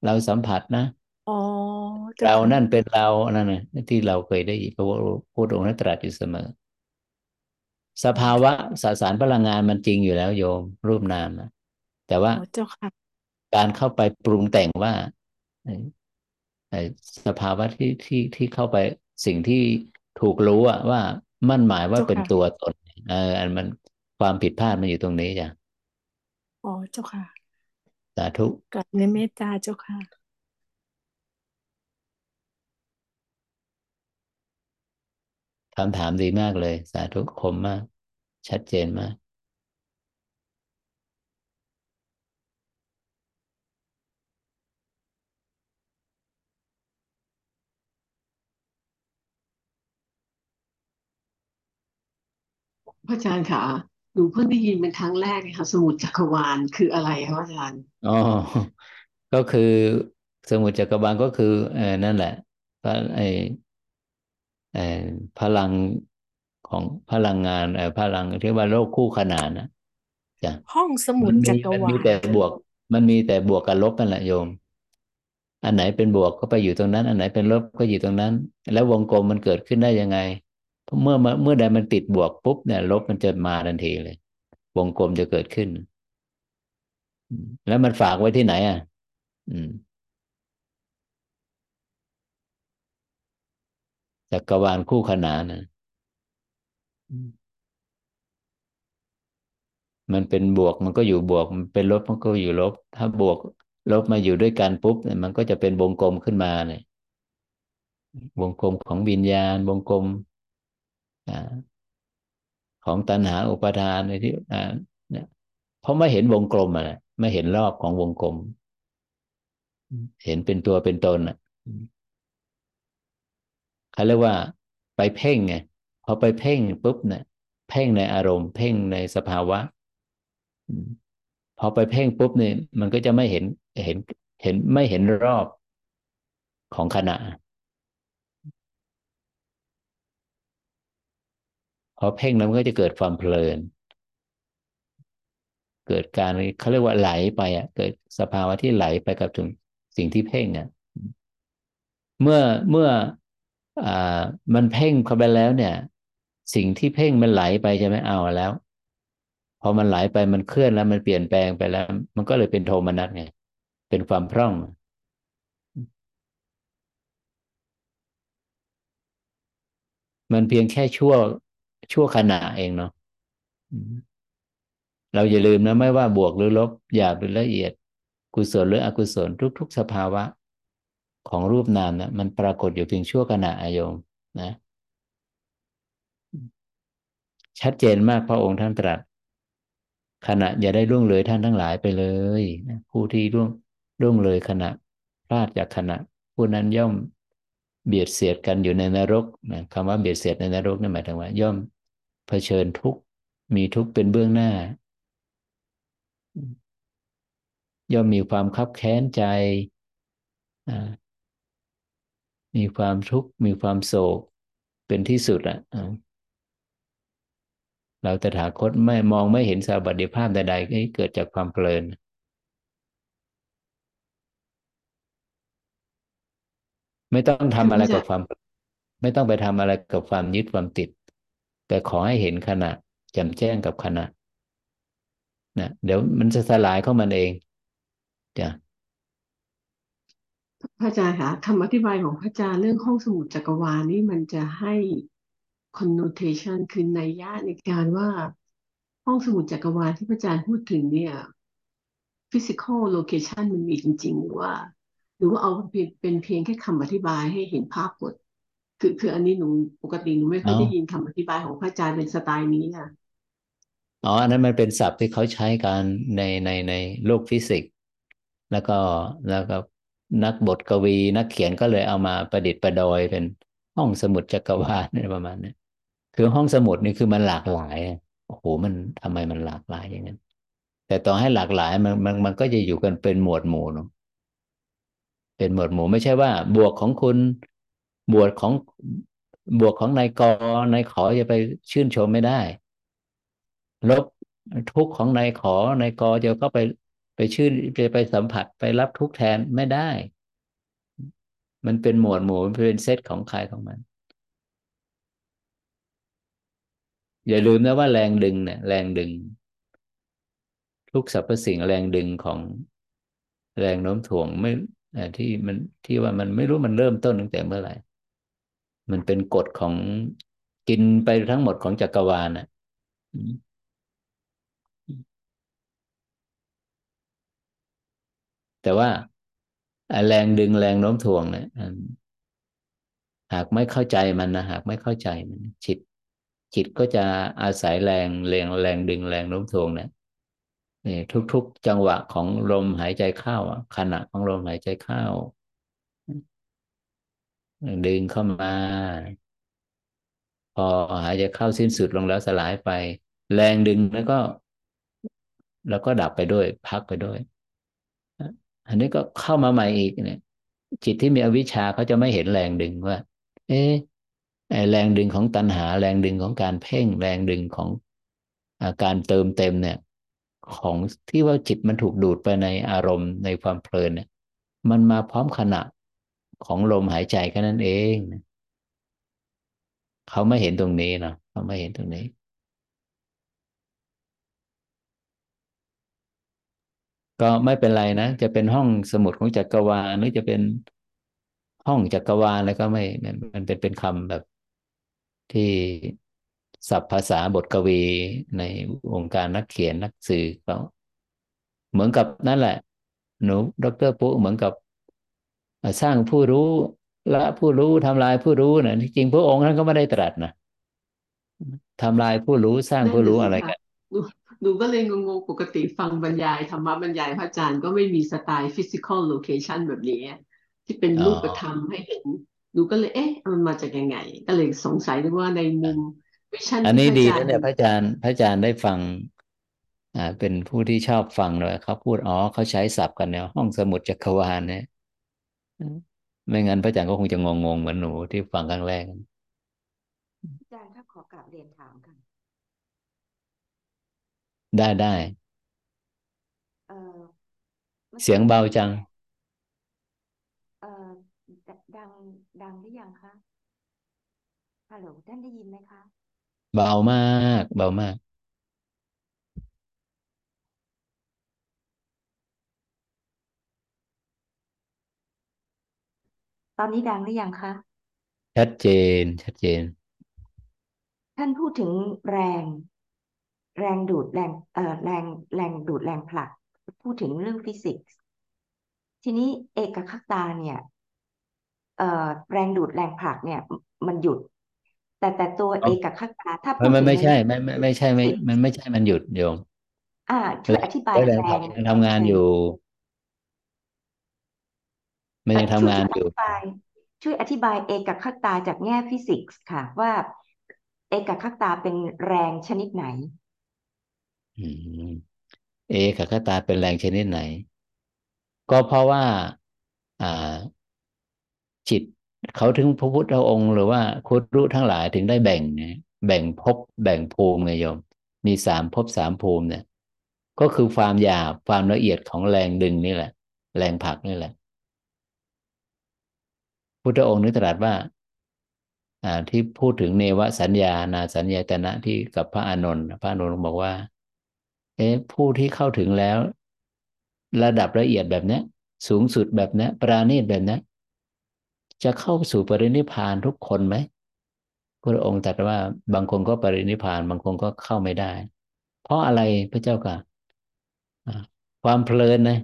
เราสัมผัสนะอ๋อเรานั่นเป็นเรานั่นน่ะที่เราเคยได้ยินพระพุทธองค์ตรัสอยู่เสมอสภาวะสสารพลังงานมันจริงอยู่แล้วโยมรูปนามนะแต่ว่าการเข้าไปปรุงแต่งว่าสภาวะที่ที่ที่เข้าไปสิ่งที่ถูกรู้อะว่ามั่นหมายว่าเป็นตัวตนเอออันมันความผิดพลาดมันอยู่ตรงนี้จ้ะอ๋อเจ้าค่ะสาธุกับในเมตตาเจ้าค่ะ คำถามดีมากเลยสาธุคมมากชัดเจนมากพระอาจารย์ค่ะหนูเพิ่งได้ยินเป็นครั้งแรกเลยค่ะสมุดจักรวาลคืออะไรคะอาจารย์อ๋อก็คือสมุดจักรวาลก็คือเอ่อนั่นแหละไอ้เอ่อพลังของพลังงานเอ่อพลังที่ว่าโลกคู่ขนานนะจ้ะห้องสมุดจักรวาลมันมีแต่บวกมันมีแต่บวกกับลบนั่นแหละโยมอันไหนเป็นบวกก็ไปอยู่ตรงนั้นอันไหนเป็นลบก็อยู่ตรงนั้นแล้ววงกลมมันเกิดขึ้นได้ยังไงเมื่อเมื่อใดมันติดบวกปุ๊บเนี่ยลบมันจะมาทันทีเลยวงกลมจะเกิดขึ้นแล้วมันฝากไว้ที่ไหนอ่ะจักรวาลคู่ขนานนะมันเป็นบวกมันก็อยู่บวกมันเป็นลบมันก็อยู่ลบถ้าบวกลบมาอยู่ด้วยกันปุ๊บเนี่ยมันก็จะเป็นวงกลมขึ้นมาเลยวงกลมของวิญญาณวงกลมของตัณหาอุปาทานในที่เนี่ยเพราะไม่เห็นวงกลมอ่ะไม่เห็นรอบของวงกลมเห็นเป็นตัวเป็นตนอ่ะเขาเรียกว่าไปเพ่งไงพอไปเพ่งปุ๊บเนี่ยเพ่งในอารมณ์เพ่งในสภาวะพอไปเพ่งปุ๊บเนี่ยมันก็จะไม่เห็นเห็นเห็นไม่เห็นรอบของขณะพอเพ่งแล้วมันก็จะเกิดความเพลินเกิดการเขาเรียกว่าไหลไปอ่ะเกิดสภาวะที่ไหลไปกับถึงสิ่งที่เพ่งอ่ะเมื่อเมื่ออ่ามันเพ่งเข้าไปแล้วเนี่ยสิ่งที่เพ่งมันไหลไปใช่ไหมเอาแล้วพอมันไหลไปมันเคลื่อนแล้วมันเปลี่ยนแปลงไปแล้วมันก็เลยเป็นโทมนัสไงเป็นความพร่องมันเพียงแค่ชั่วชั่วขณะเองเนาะเราอย่าลืมนะไม่ว่าบวกหรือลบหยาบหรือละเอียดกุศลหรืออกุศลทุกๆสภาวะของรูปนามนะมันปรากฏอยู่เพียงชั่วขณะอายมนะชัดเจนมากพระองค์ท่านตรัสขณะอย่าได้ล่วงเลยท่านทั้งหลายไปเลยผู้ที่ล่วงล่วงเลยขณะพลาดจากขณะผู้นั้นย่อมเบียดเสียดกันอยู่ในนรกนะคำว่าเบียดเสียดในนรกนั่นหมายถึงว่าย่อมเผชิญทุกข์มีทุกข์เป็นเบื้องหน้าย่อมมีความคับแค้นใจมีความทุกข์มีความโศกเป็นที่สุดอ่ะเราตถาคตไม่มองไม่เห็นสาบัติภาพใดๆที่เกิดจากความเพลินไม่ต้องทำอะไรกับความไม่ต้องไปทำอะไรกับความยึดความติดแต่ขอให้เห็นขณะแจ่มแจ้งกับขณะนะเดี๋ยวมันจะสลายเข้ามันเองจ้ะพระอาจารย์คะคำอธิบายของพระอาจารย์เรื่องห้องสมุดจักรวาลนี่มันจะให้ connotation คือนัยยะในการว่าห้องสมุดจักรวาลที่พระอาจารย์พูดถึงเนี่ย physical location มันมีจริงๆหรือว่าหรือว่าเอาเป็นเพียงแค่คำอธิบายให้เห็นภาพหมดคือคืออันนี้หนูปกติหนูไม่เคยได้ยินคำอธิบายของพระอาจารย์เป็นสไตล์นี้นะอ๋ออันนั้นมันเป็นศัพท์ที่เขาใช้กันในในในโลกฟิสิกส์แล้วก็แล้วก็นักบทกวีนักเขียนก็เลยเอามาประดิษฐ์ประดอยเป็นห้องสมุดจักรวาลอะไรประมาณนี้คือห้องสมุดนี่คือมันหลากหลายโอ้โหมันทำไมมันหลากหลายอย่างนั้นแต่ต่อให้หลากหลายมันมันมันก็จะอยู่กันเป็นหมวดหมู่เนาะเป็นหมวดหมู่ไม่ใช่ว่าบวกของคุณบวกของบวกของนายกนายขอจะไปชื่นชมไม่ได้ลบทุกข์ของนายขอนายกจะก็ไปไปชื่นจะไปสัมผัสไปรับทุกข์แทนไม่ได้มันเป็นหมวดหมู่มันเป็นเซตของใครของมันอย่าลืมนะว่าแรงดึงเนี่ยแรงดึงทุกสรรพสิ่งแรงดึงของแรงโน้มถ่วงไม่ที่มันที่ว่ามันไม่รู้มันเริ่มต้นตั้งแต่เมื่อไหร่มันเป็นกฎของกินไปทั้งหมดของจักรวาลน่ะแต่ว่าแรงดึงแรงโน้มถ่วงเนี่ย หากไม่เข้าใจมันนะหากไม่เข้าใจมันจิตจิตก็จะอาศัยแรงแรงแรงดึงแรงโน้มถ่วงเนี่ยทุกๆจังหวะของลมหายใจเข้าขณะของลมหายใจเข้าดึงเข้ามาพอหายใจเข้าสิ้นสุดลงแล้วสลายไปแรงดึงแล้วก็แล้วก็ดับไปด้วยพักไปด้วยอันนี้ก็เข้ามาใหม่อีกเนี่ยจิตที่มีอวิชชาเขาจะไม่เห็นแรงดึงว่าเอ๊ะแรงดึงของตัณหาแรงดึงของการเพ่งแรงดึงของอาการเติมเต็มเนี่ยของที่ว่าจิตมันถูกดูดไปในอารมณ์ในความเพลินเนี่ยมันมาพร้อมขณะของลมหายใจแค่นั้นเองเขาไม่เห็นตรงนี้นะเขาไม่เห็นตรงนี้ก็ไม่เป็นไรนะจะเป็นห้องสมุดของจักรวาลหรือจะเป็นห้องจักรวาลอะไรก็ไม่มันเป็นเป็นคำแบบที่ศัพท์ภาษาบทกวีในองค์การนักเขียนนักสื่อเขาเหมือนกับนั่นแหละหนูดร.ปุเหมือนกับสร้างผู้รู้ละผู้รู้ทำลายผู้รู้นะจริงพระองค์ท่านก็ไม่ได้ตรัสนะทำลายผู้รู้สร้างผู้รู้อะไรกันหนูก็เลยงงๆปกติฟังบรรยายธรรมะบรรยายพระอาจารย์ก็ไม่มีสไตล์ physical location แบบนี้ที่เป็นรูปธรรมให้เห็นหนูก็เลยเอ๊ะมันมาจากยังไงก็เลยสงสัยว่าในมุมวิชั่นอันนี้ดีนะเนี่ยพระอาจารย์พระอาจารย์ได้ฟังอ่าเป็นผู้ที่ชอบฟังเลยเขาพูดอ๋อเขาใช้ศัพท์กันเนี่ยห้องสมุดจักรวาลเนี่ยไม่งั้นพระอาจารย์ก็คงจะงงๆเหมือนหนูที่ฟังครั้งแรกอาจารย์ถ้าขอกราบเรียนถามกันได้ได้เอ่อเสียงเบาจังเอ่อดังดังหรือยังคะฮัลโหลท่านได้ยินไหมคะเบามากเบามากตอนนี้ดังหรือยังคะชัดเจนชัดเจนท่านพูดถึงแรงแรงดูดแรงเอ่อแรงแรงดูดแรงผลักพูดถึงเรื่องฟิสิกส์ทีนี้เอกคตาเนี่ยเอ่อแรงดูดแรงผลักเนี่ยมันหยุดแต่แต่ตัวเอกคตาถ้าพูดมันไม่ใช่ไม่ไม่ไม่ใช่ไม่มันไม่ใช่มันหยุดโยมอ่าช่วยอธิบายแรงผลักมันทำงานอยู่มันยังทำงานอยู่ช่วยอธิบายเอกคตาจากแง่ฟิสิกส์ค่ะว่าเอกคตาเป็นแรงชนิดไหนเอกคตาเป็นแรงชนิดไหนก็เพราะว่าจิตเขาถึงพระพุทธองค์หรือว่าคุรุทั้งหลายถึงได้แบ่งเนี่ยแบ่งภพแบ่งภูมิไงโยมมีสามภพสามภูมิเนี่ยก็คือความหยาบความละเอียดของแรงดึงนี่แหละแรงผลักนี่แหละพุทธองค์นึกตรัสว่าที่พูดถึงเนวสัญญานาสัญญาตนะที่กับพระอานนท์พระอานนท์บอกว่าเอ๊ะผู้ที่เข้าถึงแล้วระดับละเอียดแบบนี้สูงสุดแบบนี้ปราณีตแบบนี้จะเข้าสู่ปรินิพพานทุกคนไหมพระองค์ตรัสว่าบางคนก็ปรินิพพานบางคนก็เข้าไม่ได้เพราะอะไรพระเจ้าค่ะความเพลินนะ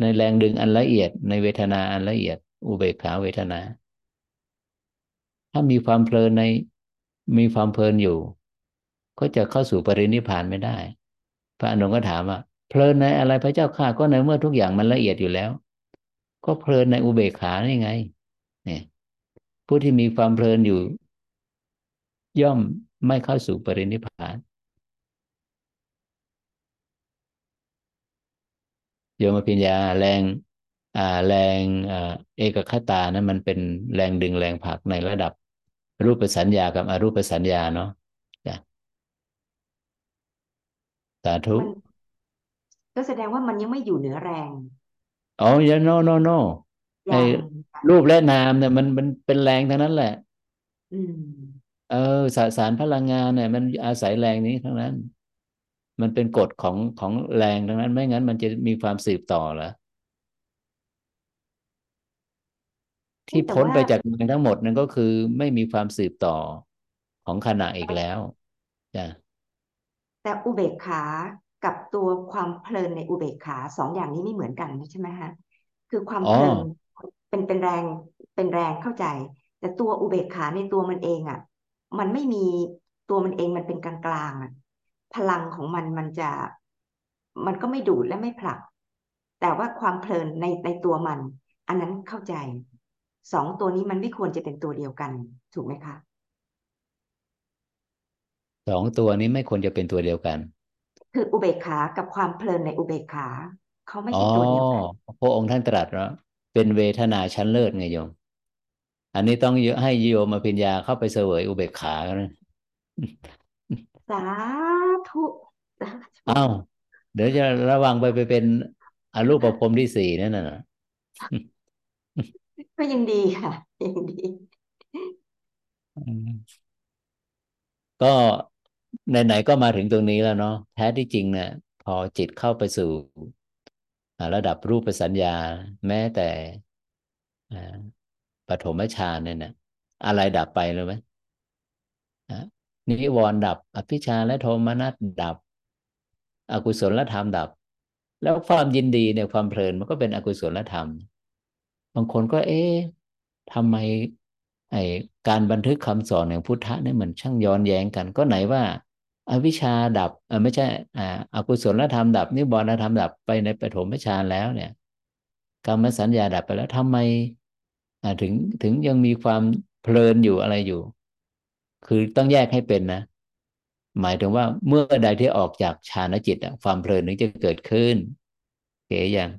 ในแรงดึงอันละเอียดในเวทนาอันละเอียดอุเบกขาเวทนาถ้ามีความเพลินในมีความเพลินอยู่ก็จะเข้าสู่ปรินิพพานไม่ได้พระอนุก็ถามว่าเพลินในอะไรพระเจ้าข้าก็ในเมื่อทุกอย่างมันละเอียดอยู่แล้วก็เพลินในอุเบกขาได้ไงเนี่ยผู้ที่มีความเพลินอยู่ย่อมไม่เข้าสู่ปรินิพพานโยมปัญญาแรงอ่าแรงอ่าเอกคตานั้นมันเป็นแรงดึงแรงผลักในระดับรูปสัญญากับอรูปสัญญาเนาะจ้ะสาธุก็แสดงว่ามันยังไม่อยู่เหนือแรงอ๋อยังโนโนโนไอ้รูปและนามเนี่ยมันมันเป็นแรงทั้งนั้นแหละอืมเออสสารพลังงานเนี่ยมันอาศัยแรงนี้ทั้งนั้นมันเป็นกฎของของแรงทั้งนั้นไม่งั้นมันจะมีความสืบต่อเหรอที่พ้นไปจากมันทั้งหมดนั่นก็คือไม่มีความสืบต่อของขณะอีกแล้วจ้ะแต่อุเบกขากับตัวความเพลินในอุเบกขาสองอย่างนี้ไม่เหมือนกันใช่ไหมฮะคือความเพลินเป็นเป็นแรงเป็นแรงเข้าใจ แต่ตัวอุเบกขาในตัวมันเองอ่ะมันไม่มีตัวมันเองมันเป็นกลางๆอ่ะพลังของมันมันจะมันก็ไม่ดูดและไม่ผลักแต่ว่าความเพลินในในตัวมันอันนั้นเข้าใจสองตัวนี้มันไม่ควรจะเป็นตัวเดียวกันถูกไหมคะสองตัวนี้ไม่ควรจะเป็นตัวเดียวกันคืออุเบกขากับความเพลินในอุเบกขาเขาไม่ใช่ตัวเดียวกันพระองค์ท่านตรัสแล้วเป็นเวทนาชั้นเลิศไงโยมอันนี้ต้องให้โยมอภิญญาเข้าไปเสวยอุเบกขากันนะสาธุอ้าวเดี๋ยวจะระวังไปไปเป็นอรูปพรหมที่สี่นั่นน่ะก็ยังดีค่ะยังดีก็ไหนๆก็มาถึงตรงนี้แล้วเนาะแท้ที่จริงเนี่ยพอจิตเข้าไปสู่ระดับรูปสัญญาแม้แต่ปฐมฌานเนี่ยนะอะไรดับไปเลยไหมนิวรณ์ดับอภิชฌาและโทมนัสดับอกุศลธรรมดับแล้วความยินดีเนี่ยความเพลินมันก็เป็นอกุศลธรรมบางคนก็เอ๊ะทำไมไอ้การบันทึกคำสอนของพุทธะเนี่ยมันช่างย้อนแย้งกันก็ไหนว่าอวิชชาดับเออไม่ใช่อ่าอกุศลธรรมดับนิวรณธรรมดับไปในปฐมฌานแล้วเนี่ยกามสัญญาดับไปแล้วทำไมอ่าถึงถึงยังมีความเพลินอยู่อะไรอยู่คือต้องแยกให้เป็นนะหมายถึงว่าเมื่อใดที่ออกจากฌานจิตความเพลินถึงจะเกิดขึ้นเก๋อย่าง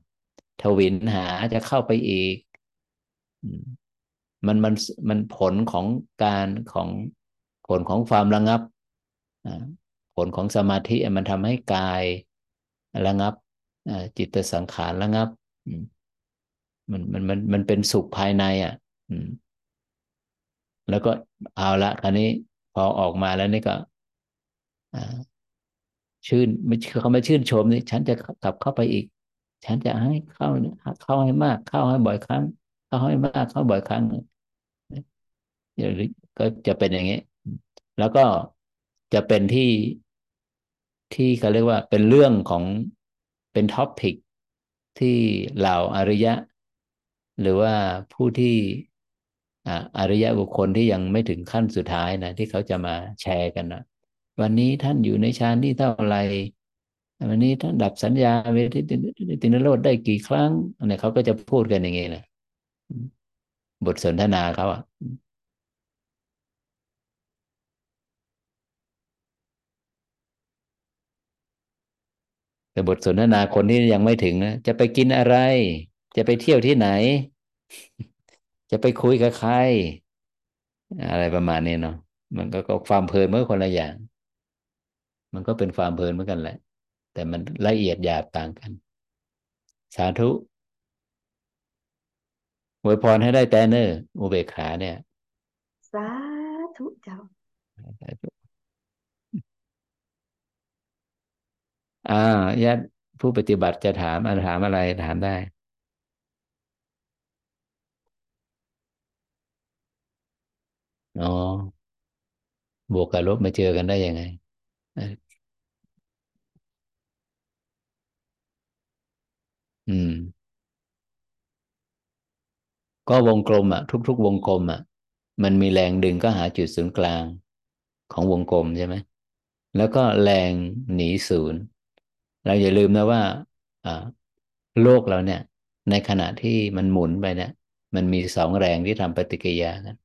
ทวินหาจะเข้าไปอีกมันมันมันผลของการของผลของความระงับผลของสมาธิมันทำให้กายระงับจิตสังขารระงับมันมันมันมันเป็นสุขภายในอ่ะแล้วก็เอาละคราวนี้พอออกมาแล้วนี่ก็ชื่นไม่เขาไม่ชื่นชมนี่ฉันจะกลับเข้าไปอีกฉันจะให้เข้าเข้าให้มากเข้าให้บ่อยครั้งเข้าให้มากเข้าบ่อยครั้งก็จะเป็นอย่างนี้แล้วก็จะเป็นที่ที่เขาเรียกว่าเป็นเรื่องของเป็นท็อปิกที่เหล่าอริยะหรือว่าผู้ที่อริยะบุคคลที่ยังไม่ถึงขั้นสุดท้ายนะที่เขาจะมาแชร์กันนะวันนี้ท่านอยู่ในฌานที่เท่าไหร่วันนี้ท่านดับสัญญาเวทนิโรธได้กี่ครั้งเนี่ยเขาก็จะพูดกันอย่างงี้นะบทสนทนาเขาอ่ะแต่บทสนทนาคนที่ยังไม่ถึงนะจะไปกินอะไรจะไปเที่ยวที่ไหนจะไปคุยกับใครอะไรประมาณนี้เนาะมันก็ความเพลินเมื่อคนละอย่างมันก็เป็นความเพลินเหมือนกันแหละแต่มันละเอียดหยาบต่างกันสาธุอวยพรให้ได้แต่เนอร์อุเบกขาเนี่ยสาธุเจ้าอ่าญาติผู้ปฏิบัติจะถามถามอะไรถามได้อ๋อบวกกับลบมาเจอกันได้ยังไงอืมก็วงกลมอ่ะทุกๆวงกลมอ่ะมันมีแรงดึงก็หาจุดศูนย์กลางของวงกลมใช่ไหมแล้วก็แรงหนีศูนย์เราอย่าลืมนะว่าโลกเราเนี่ยในขณะที่มันหมุนไปเนี่ยมันมีสองแรงที่ทำปฏิกิริยากัน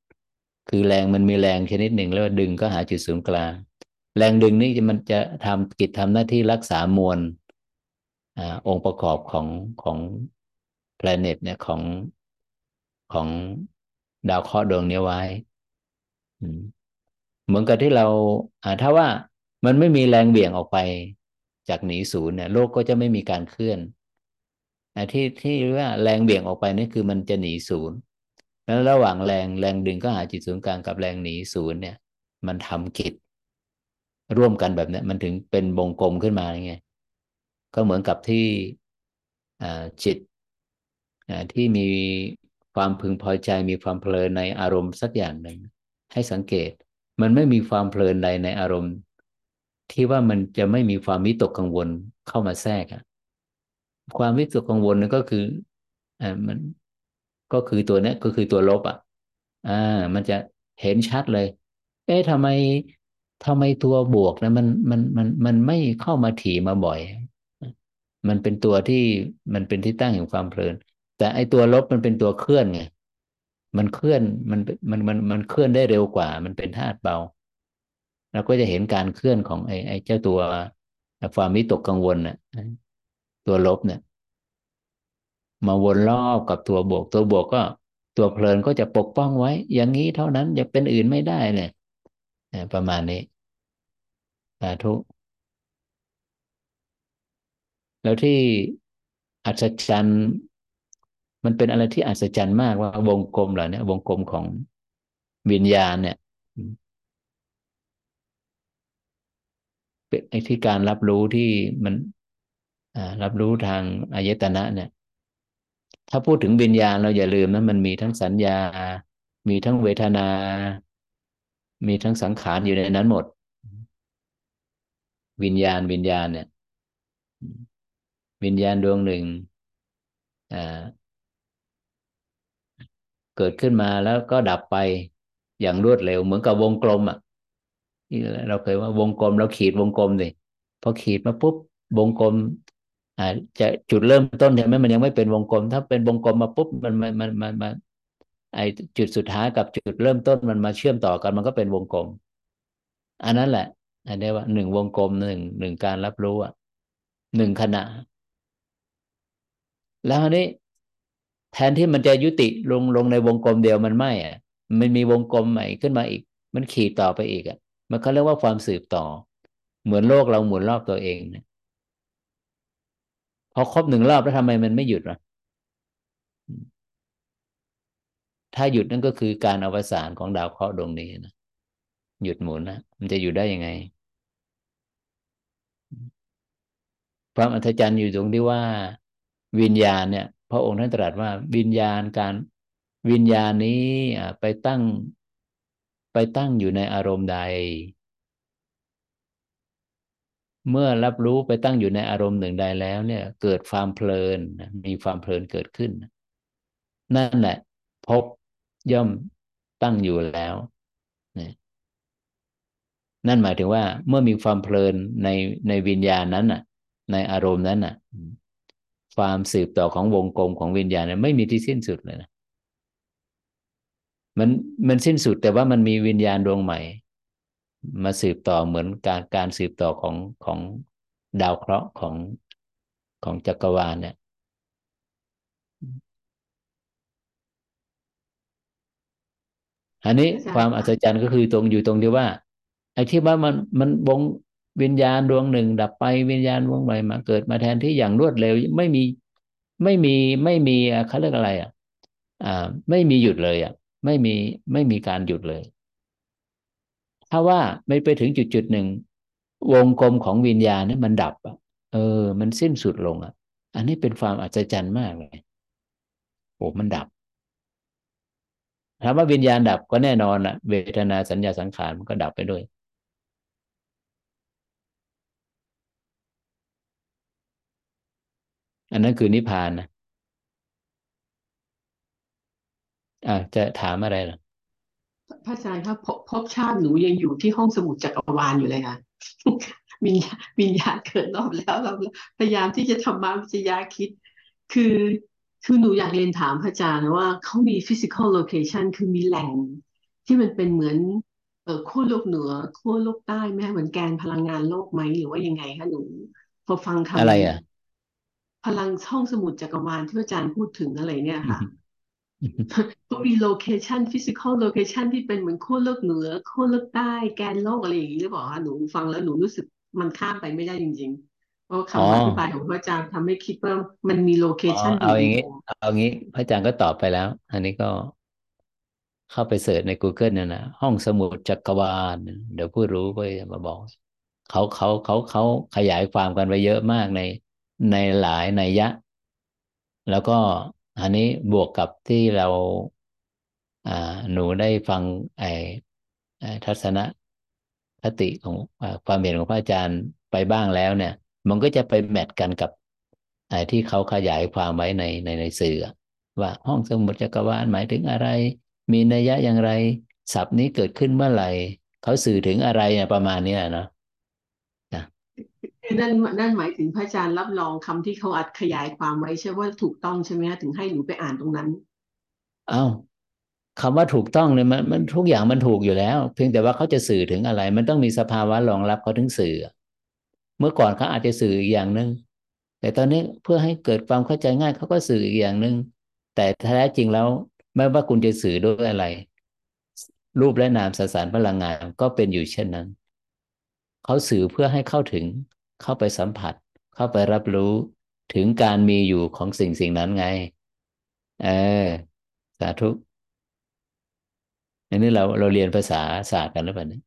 คือแรงมันมีแรงชนิดหนึ่งแล้วดึงก็หาจุดศูนย์กลางแรงดึงนี่มันจะทำกิจทำหน้าที่รักษามวล อ, องค์ประกอบของของแพลเน็ตเนี่ยของของดาวเคราะห์ดวงนี้ไว้เหมือนกับที่เราถ้าว่ามันไม่มีแรงเบี่ยงออกไปจากหนีศูนย์เนี่ยโลกก็จะไม่มีการเคลื่อนที่ที่เรียกว่าแรงเบี่ยงออกไปนี่คือมันจะหนีศูนย์แล้วระหว่างแรงแรงดึงก็หาจุดศูนย์กลางกับแรงหนีศูนย์เนี่ยมันทำกิจร่วมกันแบบนี้มันถึงเป็นวงกลมขึ้นมาไงก็เหมือนกับที่จิตที่มีความพึงพอใจมีความเพลินในอารมณ์สักอย่างหนึ่งให้สังเกตมันไม่มีความเพลินใดในอารมณ์ที่ว่ามันจะไม่มีความวิตกกังวลเข้ามาแทรกความวิตกกังวลนั่นก็คือมันก็คือตัวนี้ก็คือตัวลบอ่ะ อ่ามันจะเห็นชัดเลยเอ๊ะทำไมทำไมตัวบวกนะมันมันมันมันไม่เข้ามาถี่มาบ่อยมันเป็นตัวที่มันเป็นที่ตั้งแห่งความเพลินแต่ไอ้ตัวลบมันเป็นตัวเคลื่อนไงมันเคลื่อนมันมันมันมันเคลื่อนได้เร็วกว่ามันเป็นธาตุเบาเราก็จะเห็นการเคลื่อนของไอ้ไอ้เจ้าตัวความวิตกกังวลน่ะตัวลบเนี่ยมาวนรอบกับตัวบวกตัวบวกก็ตัวเพลินก็จะปกป้องไว้อย่างนี้เท่านั้นอย่าเป็นอื่นไม่ได้เลยประมาณนี้สาธุแล้วที่อัศจรรย์มันเป็นอะไรที่อัศจรรย์มากว่าวงกลมเหล่านี้วงกลมของวิญญาณเนี่ยเป็นไอ้ที่การรับรู้ที่มันรับรู้ทางอายตนะเนี่ยถ้าพูดถึงวิญญาณเราอย่าลืมนะมันมีทั้งสัญญามีทั้งเวทนามีทั้งสังขารอยู่ในนั้นหมดวิญญาณวิญญาณเนี่ยวิญญาณดวงหนึ่งเกิดขึ้นมาแล้วก็ดับไปอย่างรวดเร็วเหมือนกับวงกลมอ่ะนี่เราเคยว่าวงกลมเราขีดวงกลมดิพอขีดมาปุ๊บวงกลมอ่าจะจุดเริ่มต้นใช่ไหมมันยังไม่เป็นวงกลมถ้าเป็นวงกลมมาปุ๊บมันมันมันมันมันไอจุดสุดท้ายกับจุดเริ่มต้นมันมาเชื่อมต่อกันมันก็เป็นวงกลมอันนั้นแหละอันนี้ว่าหนึ่งวงกลมหนึ่งหนึ่งการรับรู้อ่ะหนึ่งขณะแล้วอันนี้แทนที่มันจะยุติลงลงในวงกลมเดียวมันไม่อ่ะมันมีวงกลมใหม่ขึ้นมาอีกมันขีดต่อไปอีกอ่ะมันเขาเรียกว่าความสืบต่อเหมือนโลกเราหมุนรอบตัวเองนะพอครบหนึ่งรอบแล้วทำไมมันไม่หยุดล่ะถ้าหยุดนั่นก็คือการอวสานของดาวเคราะห์ดวงนี้นะหยุดหมุนนะมันจะอยู่ได้ยังไงความอัศจรรย์อยู่ตรงที่ว่าวิญญาณเนี่ยพระองค์ท่านตรัสว่าวิญญาณการวิญญาณนี้ไปตั้งไปตั้งอยู่ในอารมณ์ใดเมื่อรับรู้ไปตั้งอยู่ในอารมณ์หนึ่งใดแล้วเนี่ยเกิดความเพลินมีความเพลินเกิดขึ้นนั่นแหละพบย่อมตั้งอยู่แล้วนั่นหมายถึงว่าเมื่อมีความเพลินในในวิญญาณนั้นน่ะในอารมณ์นั้นน่ะความสืบต่อของวงกลมของวิญญาณเนี่ยไม่มีที่สิ้นสุดเลยนะมันมันสิ้นสุดแต่ว่ามันมีวิญญาณดวงใหม่มาสืบต่อเหมือนการการสืบต่อของของดาวเคราะห์ของของจักรวาลเนี่ยอันนี้ความอัศจรรย์ก็คือตรงอยู่ตรงที่ว่าไอ้ที่ว่ามันมันวงวิญญาณดวงหนึ่งดับไปวิญญาณดวงใหม่มาเกิดมาแทนที่อย่างรวดเร็วไม่มีไม่มีไม่มีเขาเรียกอะไรอ่ะอ่าไม่มีหยุดเลยอ่ะไม่มีไม่มีการหยุดเลยถ้าว่าไม่ไปถึงจุดจุดหนึ่งวงกลมของวิญญาณนี่มันดับอ่ะเออมันสิ้นสุดลงอ่ะอันนี้เป็นความอัศจรรย์มากเลยโอ้มันดับถามว่าวิญญาณดับก็แน่นอนอ่ะเวทนาสัญญาสังขารมันก็ดับไปด้วยอันนั้นคือนิพพานนะอ่ะจะถามอะไรล่ะพระอาจารย์ครับพบชาติหนูยังอยู่ที่ห้องสมุดจักรวาลอยู่เลยค่ะวิญญาณวิญญาณเกิดรอบแล้วเราพยายามที่จะธรรมะวิทยาคิดคือคือหนูอยากเรียนถามพระอาจารย์ว่าเขามี physical location คือมีแหล่งที่มันเป็นเหมือนเอ่อขั้วโลกเหนือขั้วโลกใต้แม่เหมือนแกนพลังงานโลกไหมหรือว่ายังไงคะหนูพอฟังคำอะไรอ่ะพลังห้องสมุดจักรวาลที่อาจารย์พูดถึงอะไรเนี่ยค่ะก็มีโลเคชันฟิสิกอลโลเคชันที่เป็นเหมือนขั้วโลกเหนือขั้วโลกใต้แกนโลกอะไรอย่างนี้หรือเปล่าคะหนูฟังแล้วหนูรู้สึกมันข้ามไปไม่ได้จริงๆเพราะคำอธิบายของพระอาจารย์ทำให้คิดว่ามันมีโลเคชันอยู่เอาอย่างนี้เอาอย่างนี้พระอาจารย์ก็ตอบไปแล้วอันนี้ก็เข้าไปเสิร์ชใน Google เนี่ยนะห้องสมุดจักรวาลเดี๋ยวผู้รู้ก็จะมาบอกเขาเขาเขาเขาขยายความกันไปเยอะมากในในหลายนัยยะแล้วก็อันนี้บวกกับที่เราหนูได้ฟังไอ้ทัศนคติของความเห็นของพระอาจารย์ไปบ้างแล้วเนี่ยมันก็จะไปแมทกันกับไอ้ที่เขาขยายความไว้ในในในสื่อว่าห้องสมุดจักรวาลหมายถึงอะไร มีนัยยะอย่างไรศัพท์นี้เกิดขึ้นเมื่อไหร่เขาสื่อถึงอะไรเนี่ยประมาณนี้เนาะนั่นนั่นหมายถึงพระอาจารย์รับรองคำที่เขาอัดขยายความไว้ใช่ว่าถูกต้องใช่ไหมถึงให้หนูไปอ่านตรงนั้นอ้าวคำว่าถูกต้องเนี่ยมันมันทุกอย่างมันถูกอยู่แล้วเพียงแต่ว่าเขาจะสื่อถึงอะไรมันต้องมีสภาวะรองรับเขาถึงสื่อเมื่อก่อนเขาอาจจะสื่ออีกอย่างนึงแต่ตอนนี้เพื่อให้เกิดความเข้าใจง่ายเขาก็สื่ออีกอย่างนึงแต่แท้จริงแล้วไม่ว่าคุณจะสื่อด้วยอะไรรูปและนามสสารพลังงานก็เป็นอยู่เช่นนั้นเขาสื่อเพื่อให้เข้าถึงเข้าไปสัมผัสเข้าไปรับรู้ถึงการมีอยู่ของสิ่งสิ่งนั้นไงเออสาธุอันนี้เราเราเรียนภาษาศาสตร์กันหรือเปล่าเนี่ย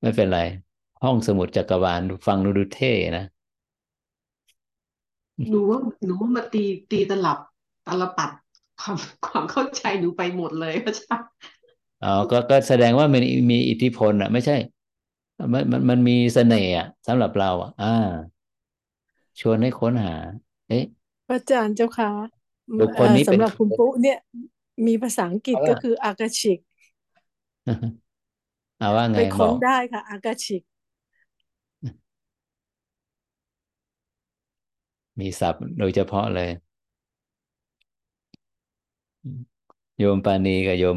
ไม่เป็นไรห้องสมุดจักรวาลฟังดูเท่นะหนูว่าหนูว่ามาตีตีตลับตลปัดความความเข้าใจหนูไปหมดเลยพระอาจารย์อ๋อก็ก็แสดงว่ามันมีอิทธิพลอ่ะไม่ใช่มันมันมันมีเสน่ห์อ่ะสำหรับเราอ่ะอ่าชวนให้ค้นหาเอ๊ะพระอาจารย์เจ้าค่ะสำหรับคุณปุ๊เนี่ยมีภาษาอังกฤษก็คืออากาชิกเอาว่าไงไปค้นได้ค่ะอากาชิกมีศัพท์โดยเฉพาะเลยโยมปานีกับโยม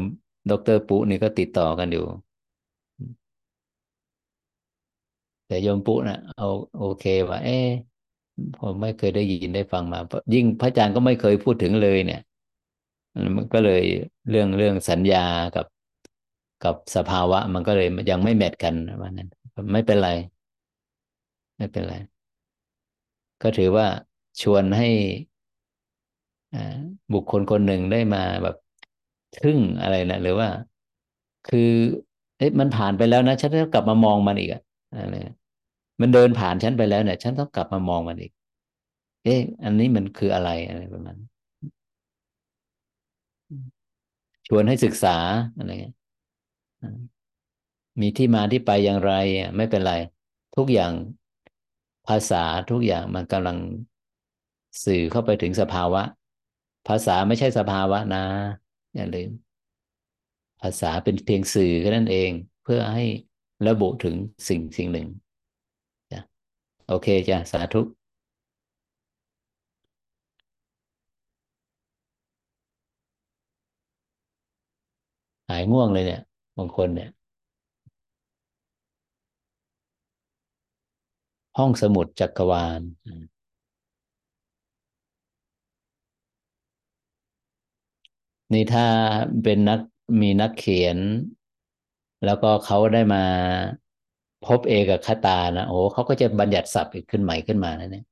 ดร.ปุนี่ก็ติดต่อกันอยู่แต่โยมปุนะเอาโอเคว่าเอ๊ะผมไม่เคยได้ยินได้ฟังมายิ่งพระอาจารย์ก็ไม่เคยพูดถึงเลยเนี่ยมันก็เลยเรื่องเรื่องสัญญากับกับสภาวะมันก็เลยยังไม่แมทกันว่านั้นไม่เป็นไรไม่เป็นไรก็ถือว่าชวนให้บุคคลคนหนึ่งได้มาแบบทึ่งอะไรนะหรือว่าคือเอ๊ะมันผ่านไปแล้วนะฉันต้องกลับมามองมันอีกอะอะไรมันเดินผ่านฉันไปแล้วเนี่ยฉันต้องกลับมามองมันอีกเอ๊ะอันนี้มันคืออะไรอะไรประมาณชวนให้ศึกษาอะไรเงี้ยมีที่มาที่ไปอย่างไรไม่เป็นไรทุกอย่างภาษาทุกอย่างมันกำลังสื่อเข้าไปถึงสภาวะภาษาไม่ใช่สภาวะนะอย่าลืมภาษาเป็นเพียงสื่อแค่นั้นเองเพื่อให้ระบุถึงสิ่งสิ่งหนึ่งจ้ะโอเคจ้ะสาธุหายง่วงเลยเนี่ยบางคนเนี่ยห้องสมุดจักรวาลนี่ถ้าเป็นนักมีนักเขียนแล้วก็เขาได้มาพบเอกคตานะโอ้เขาก็จะบัญญัติศัพท์อีกขึ้นใหม่ขึ้นมานะเนี่ย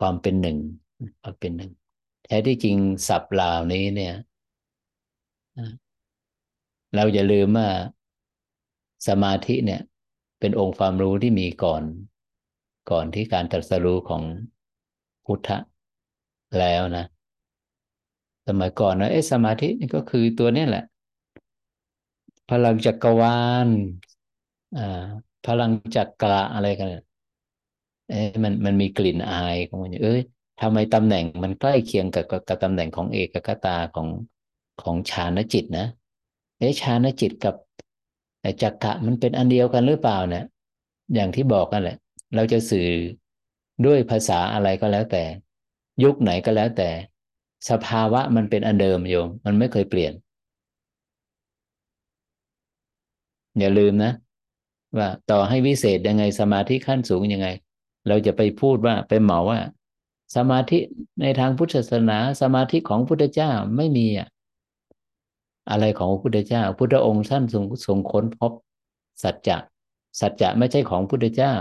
ความเป็นหนึ่งความเป็นหนึ่งแท้ที่จริงศัพท์เหล่านี้เนี่ยเราอย่าลืมว่าสมาธิเนี่ยเป็นองค์ความรู้ที่มีก่อนก่อนที่การตรัสรู้ของพุทธะแล้วนะสมัยก่อนนะเอ๊ะสมาธินี่ก็คือตัวนี้แหละพลังจักรวาลอ่าพลังจักระอะไรกันเอ๊ะมันมันมีกลิ่นอายของมันเอ้ยทำไมตำแหน่งมันใกล้เคียงกับกับตำแหน่งของเอกคตาของของฌานจิตนะเอ๊ะฌานจิตกับจักขะมันเป็นอันเดียวกันหรือเปล่าเนี่ยอย่างที่บอกกันแหละเราจะสื่อด้วยภาษาอะไรก็แล้วแต่ยุคไหนก็แล้วแต่สภาวะมันเป็นอันเดิมโยมมันไม่เคยเปลี่ยนอย่าลืมนะว่าต่อให้วิเศษยังไงสมาธิขั้นสูงยังไงเราจะไปพูดว่าไปเหมาว่าสมาธิในทางพุทธศาสนาสมาธิของพุทธเจ้าไม่มีอะอะไรของพระพุทธเจ้าพุทธองค์ท่านทรงทรงค้นพบสัจจะสัจจะไม่ใช่ของพุทธเจ้า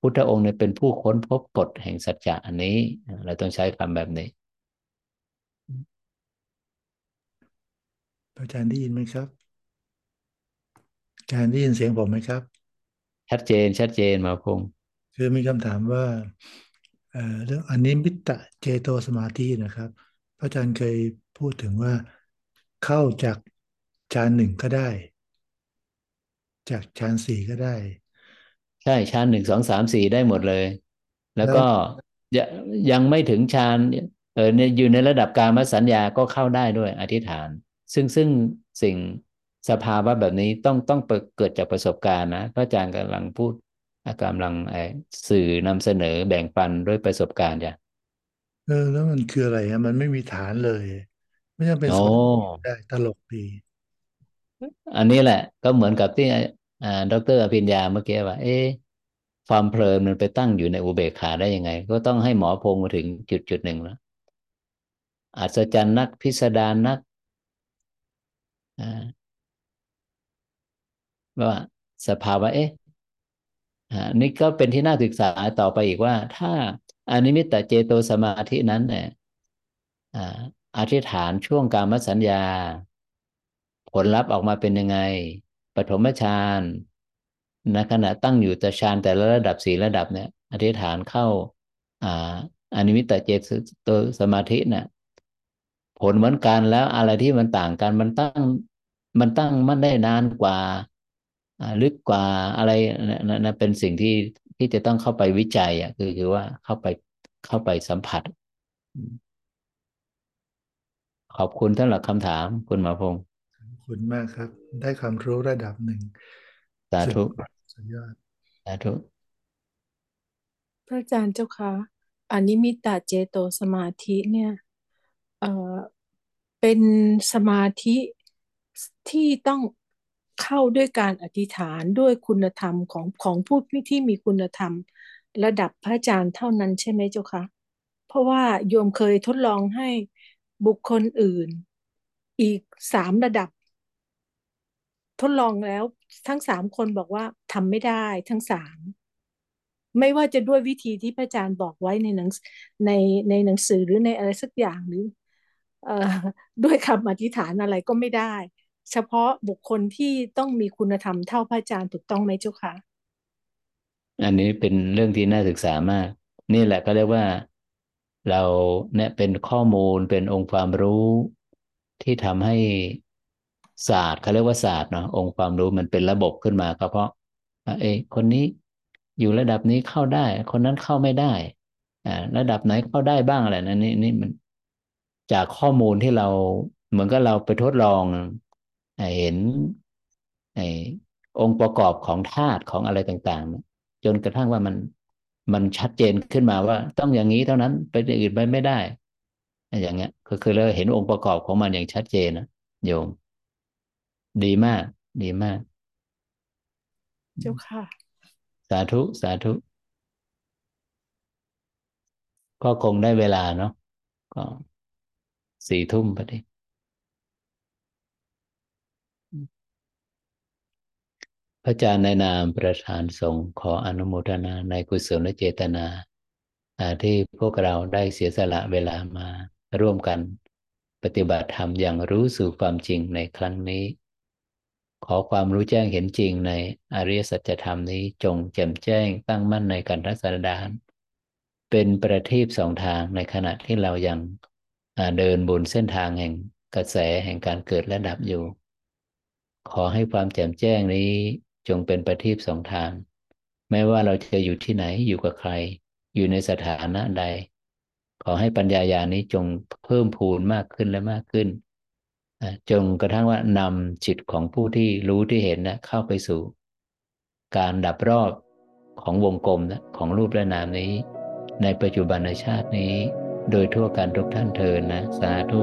พุทธองค์เนี่ยเป็นผู้ค้นพบกฎแห่งสัจจะอันนี้เราต้องใช้คำแบบนี้อาจารย์ได้ยินไหมครับอาจารย์ได้ยินเสียงผมไหมครับชัดเจนชัดเจนมาพงศ์คือมีคำถามว่าเอ่อเรื่องอนิมิตตเจโตสมาธินะครับอาจารย์เคยพูดถึงว่าเข้าจากฌานหนึ่งก็ได้จากฌานสี่ก็ได้ใช่ฌานหนึ่งสองสามสี่ได้หมดเลยแล้วก็ ยังไม่ถึงฌานเอออยู่ในระดับกามสัญญาก็เข้าได้ด้วยอธิษฐานซึ่งซึ่งสิ่งสภาวะแบบนี้ต้องต้องเกิดจากประสบการณ์นะพระอาจารย์กำลังพูดกำลังสื่อนำเสนอแบ่งปันด้วยประสบการณ์จ้ะเออแล้วมันคืออะไรฮะมันไม่มีฐานเลยไม่จำเป็นสอนได้ตลกดีอันนี้แหละก็เหมือนกับที่อ่าดร.อภิญญาเมื่อกี้ว่าเอ๊ะความเพลินมันไปตั้งอยู่ในอุเบกขาได้ยังไงก็ต้องให้หมอพงศ์มาถึงจุดจุดหนึ่งแล้วอัศจรรย์นักพิสดารนักอ่าว่าสภาวะเอ๊ะอ่านี่ก็เป็นที่น่าศึกษาต่อไปอีกว่าถ้าอนิมิตตเจโตสมาธินั้นเนี่ยอ่าอธิษฐานช่วงกามสัญญาผลลัพธ์ออกมาเป็นยังไงปฐมฌานณขณะตั้งอยู่แต่ฌานแต่ละระดับสี่ระดับเนี่ยอธิษฐานเข้าอ่าอนิมิตตเจโตสมาธิน่ะผลเหมือนกันแล้วอะไรที่มันต่างกันมันตั้งมันตั้งมันได้นานกว่าลึกกว่าอะไรนะเป็นสิ่งที่ที่จะต้องเข้าไปวิจัยอ่ะคือคือว่าเข้าไปเข้าไปสัมผัสขอบคุณท่านหลักคำถามคุณหมอพงศ์ขอบคุณมากครับได้ความรู้ระดับหนึ่งสาธุสุดยอดสาธุพระอาจารย์เจ้าค่ะอนิมิตตเจโตสมาธิเนี่ยเอ่อเป็นสมาธิที่ต้องเข้าด้วยการอธิษฐานด้วยคุณธรรมของของผู้ที่มีคุณธรรมระดับพระอาจารย์เท่านั้นใช่ไหมเจ้าคะเพราะว่าโยมเคยทดลองให้บุคคลอื่นอีกสามระดับทดลองแล้วทั้งสามคนบอกว่าทำไม่ได้ทั้งสามไม่ว่าจะด้วยวิธีที่พระอาจารย์บอกไว้ในหนังในในหนังสือหรือในอะไรสักอย่างหรือเอ่อด้วยคำอธิษฐานอะไรก็ไม่ได้เฉพาะบุคคลที่ต้องมีคุณธรรมเท่าพระอาจารย์ถูกต้องไหมเจ้าคะอันนี้เป็นเรื่องที่น่าศึกษามากนี่แหละก็เรียกว่าเราเนี่ยเป็นข้อมูลเป็นองค์ความรู้ที่ทำให้ศาสตร์เขาเรียกว่าศาสตร์เนาะองค์ความรู้มันเป็นระบบขึ้นมาก็เพราะเอ้คนนี้อยู่ระดับนี้เข้าได้คนนั้นเข้าไม่ได้อ่าระดับไหนเข้าได้บ้างอะไรนั่นนี่นี่มันจากข้อมูลที่เราเหมือนกับเราไปทดลองเห็นไอ้องค์ประกอบของธาตุของอะไรต่างๆจนกระทั่งว่ามันมันชัดเจนขึ้นมาว่าต้องอย่างนี้เท่านั้นไปอื่นไปไม่ได้อย่างเงี้ยก็คือเราเห็นองค์ประกอบของมันอย่างชัดเจนนะโยมดีมากดีมากเจ้าค่ะสาธุสาธุก็คงได้เวลาเนาะก็สี่ทุ่มพอดีพระอาจารย์ในนามประธานสงฆ์ขออนุโมทนาในกุศลเจตนาที่พวกเราได้เสียสละเวลามาร่วมกันปฏิบัติธรรมอย่างรู้สู่ความจริงในครั้งนี้ขอความรู้แจ้งเห็นจริงในอริยสัจธรรมนี้จงแจ่มแจ้งตั้งมั่นในกันทัศนดานเป็นประทีปสองทางในขณะที่เรายังเดินบนเส้นทางแห่งกระแสแห่งการเกิดและดับอยู่ขอให้ความแจ่มแจ้งนี้จงเป็นประทีปสองทางไม่ว่าเราจะอยู่ที่ไหนอยู่กับใครอยู่ในสถานะใดขอให้ปัญญาญาณนี้จงเพิ่มพูนมากขึ้นและมากขึ้นจงกระทั่งว่านำจิตของผู้ที่รู้ที่เห็นนะเข้าไปสู่การดับรอบของวงกลมนะของรูปและนามนี้ในปัจจุบันชาตินี้โดยทั่วกันทุกท่านเทอญนะสาธุ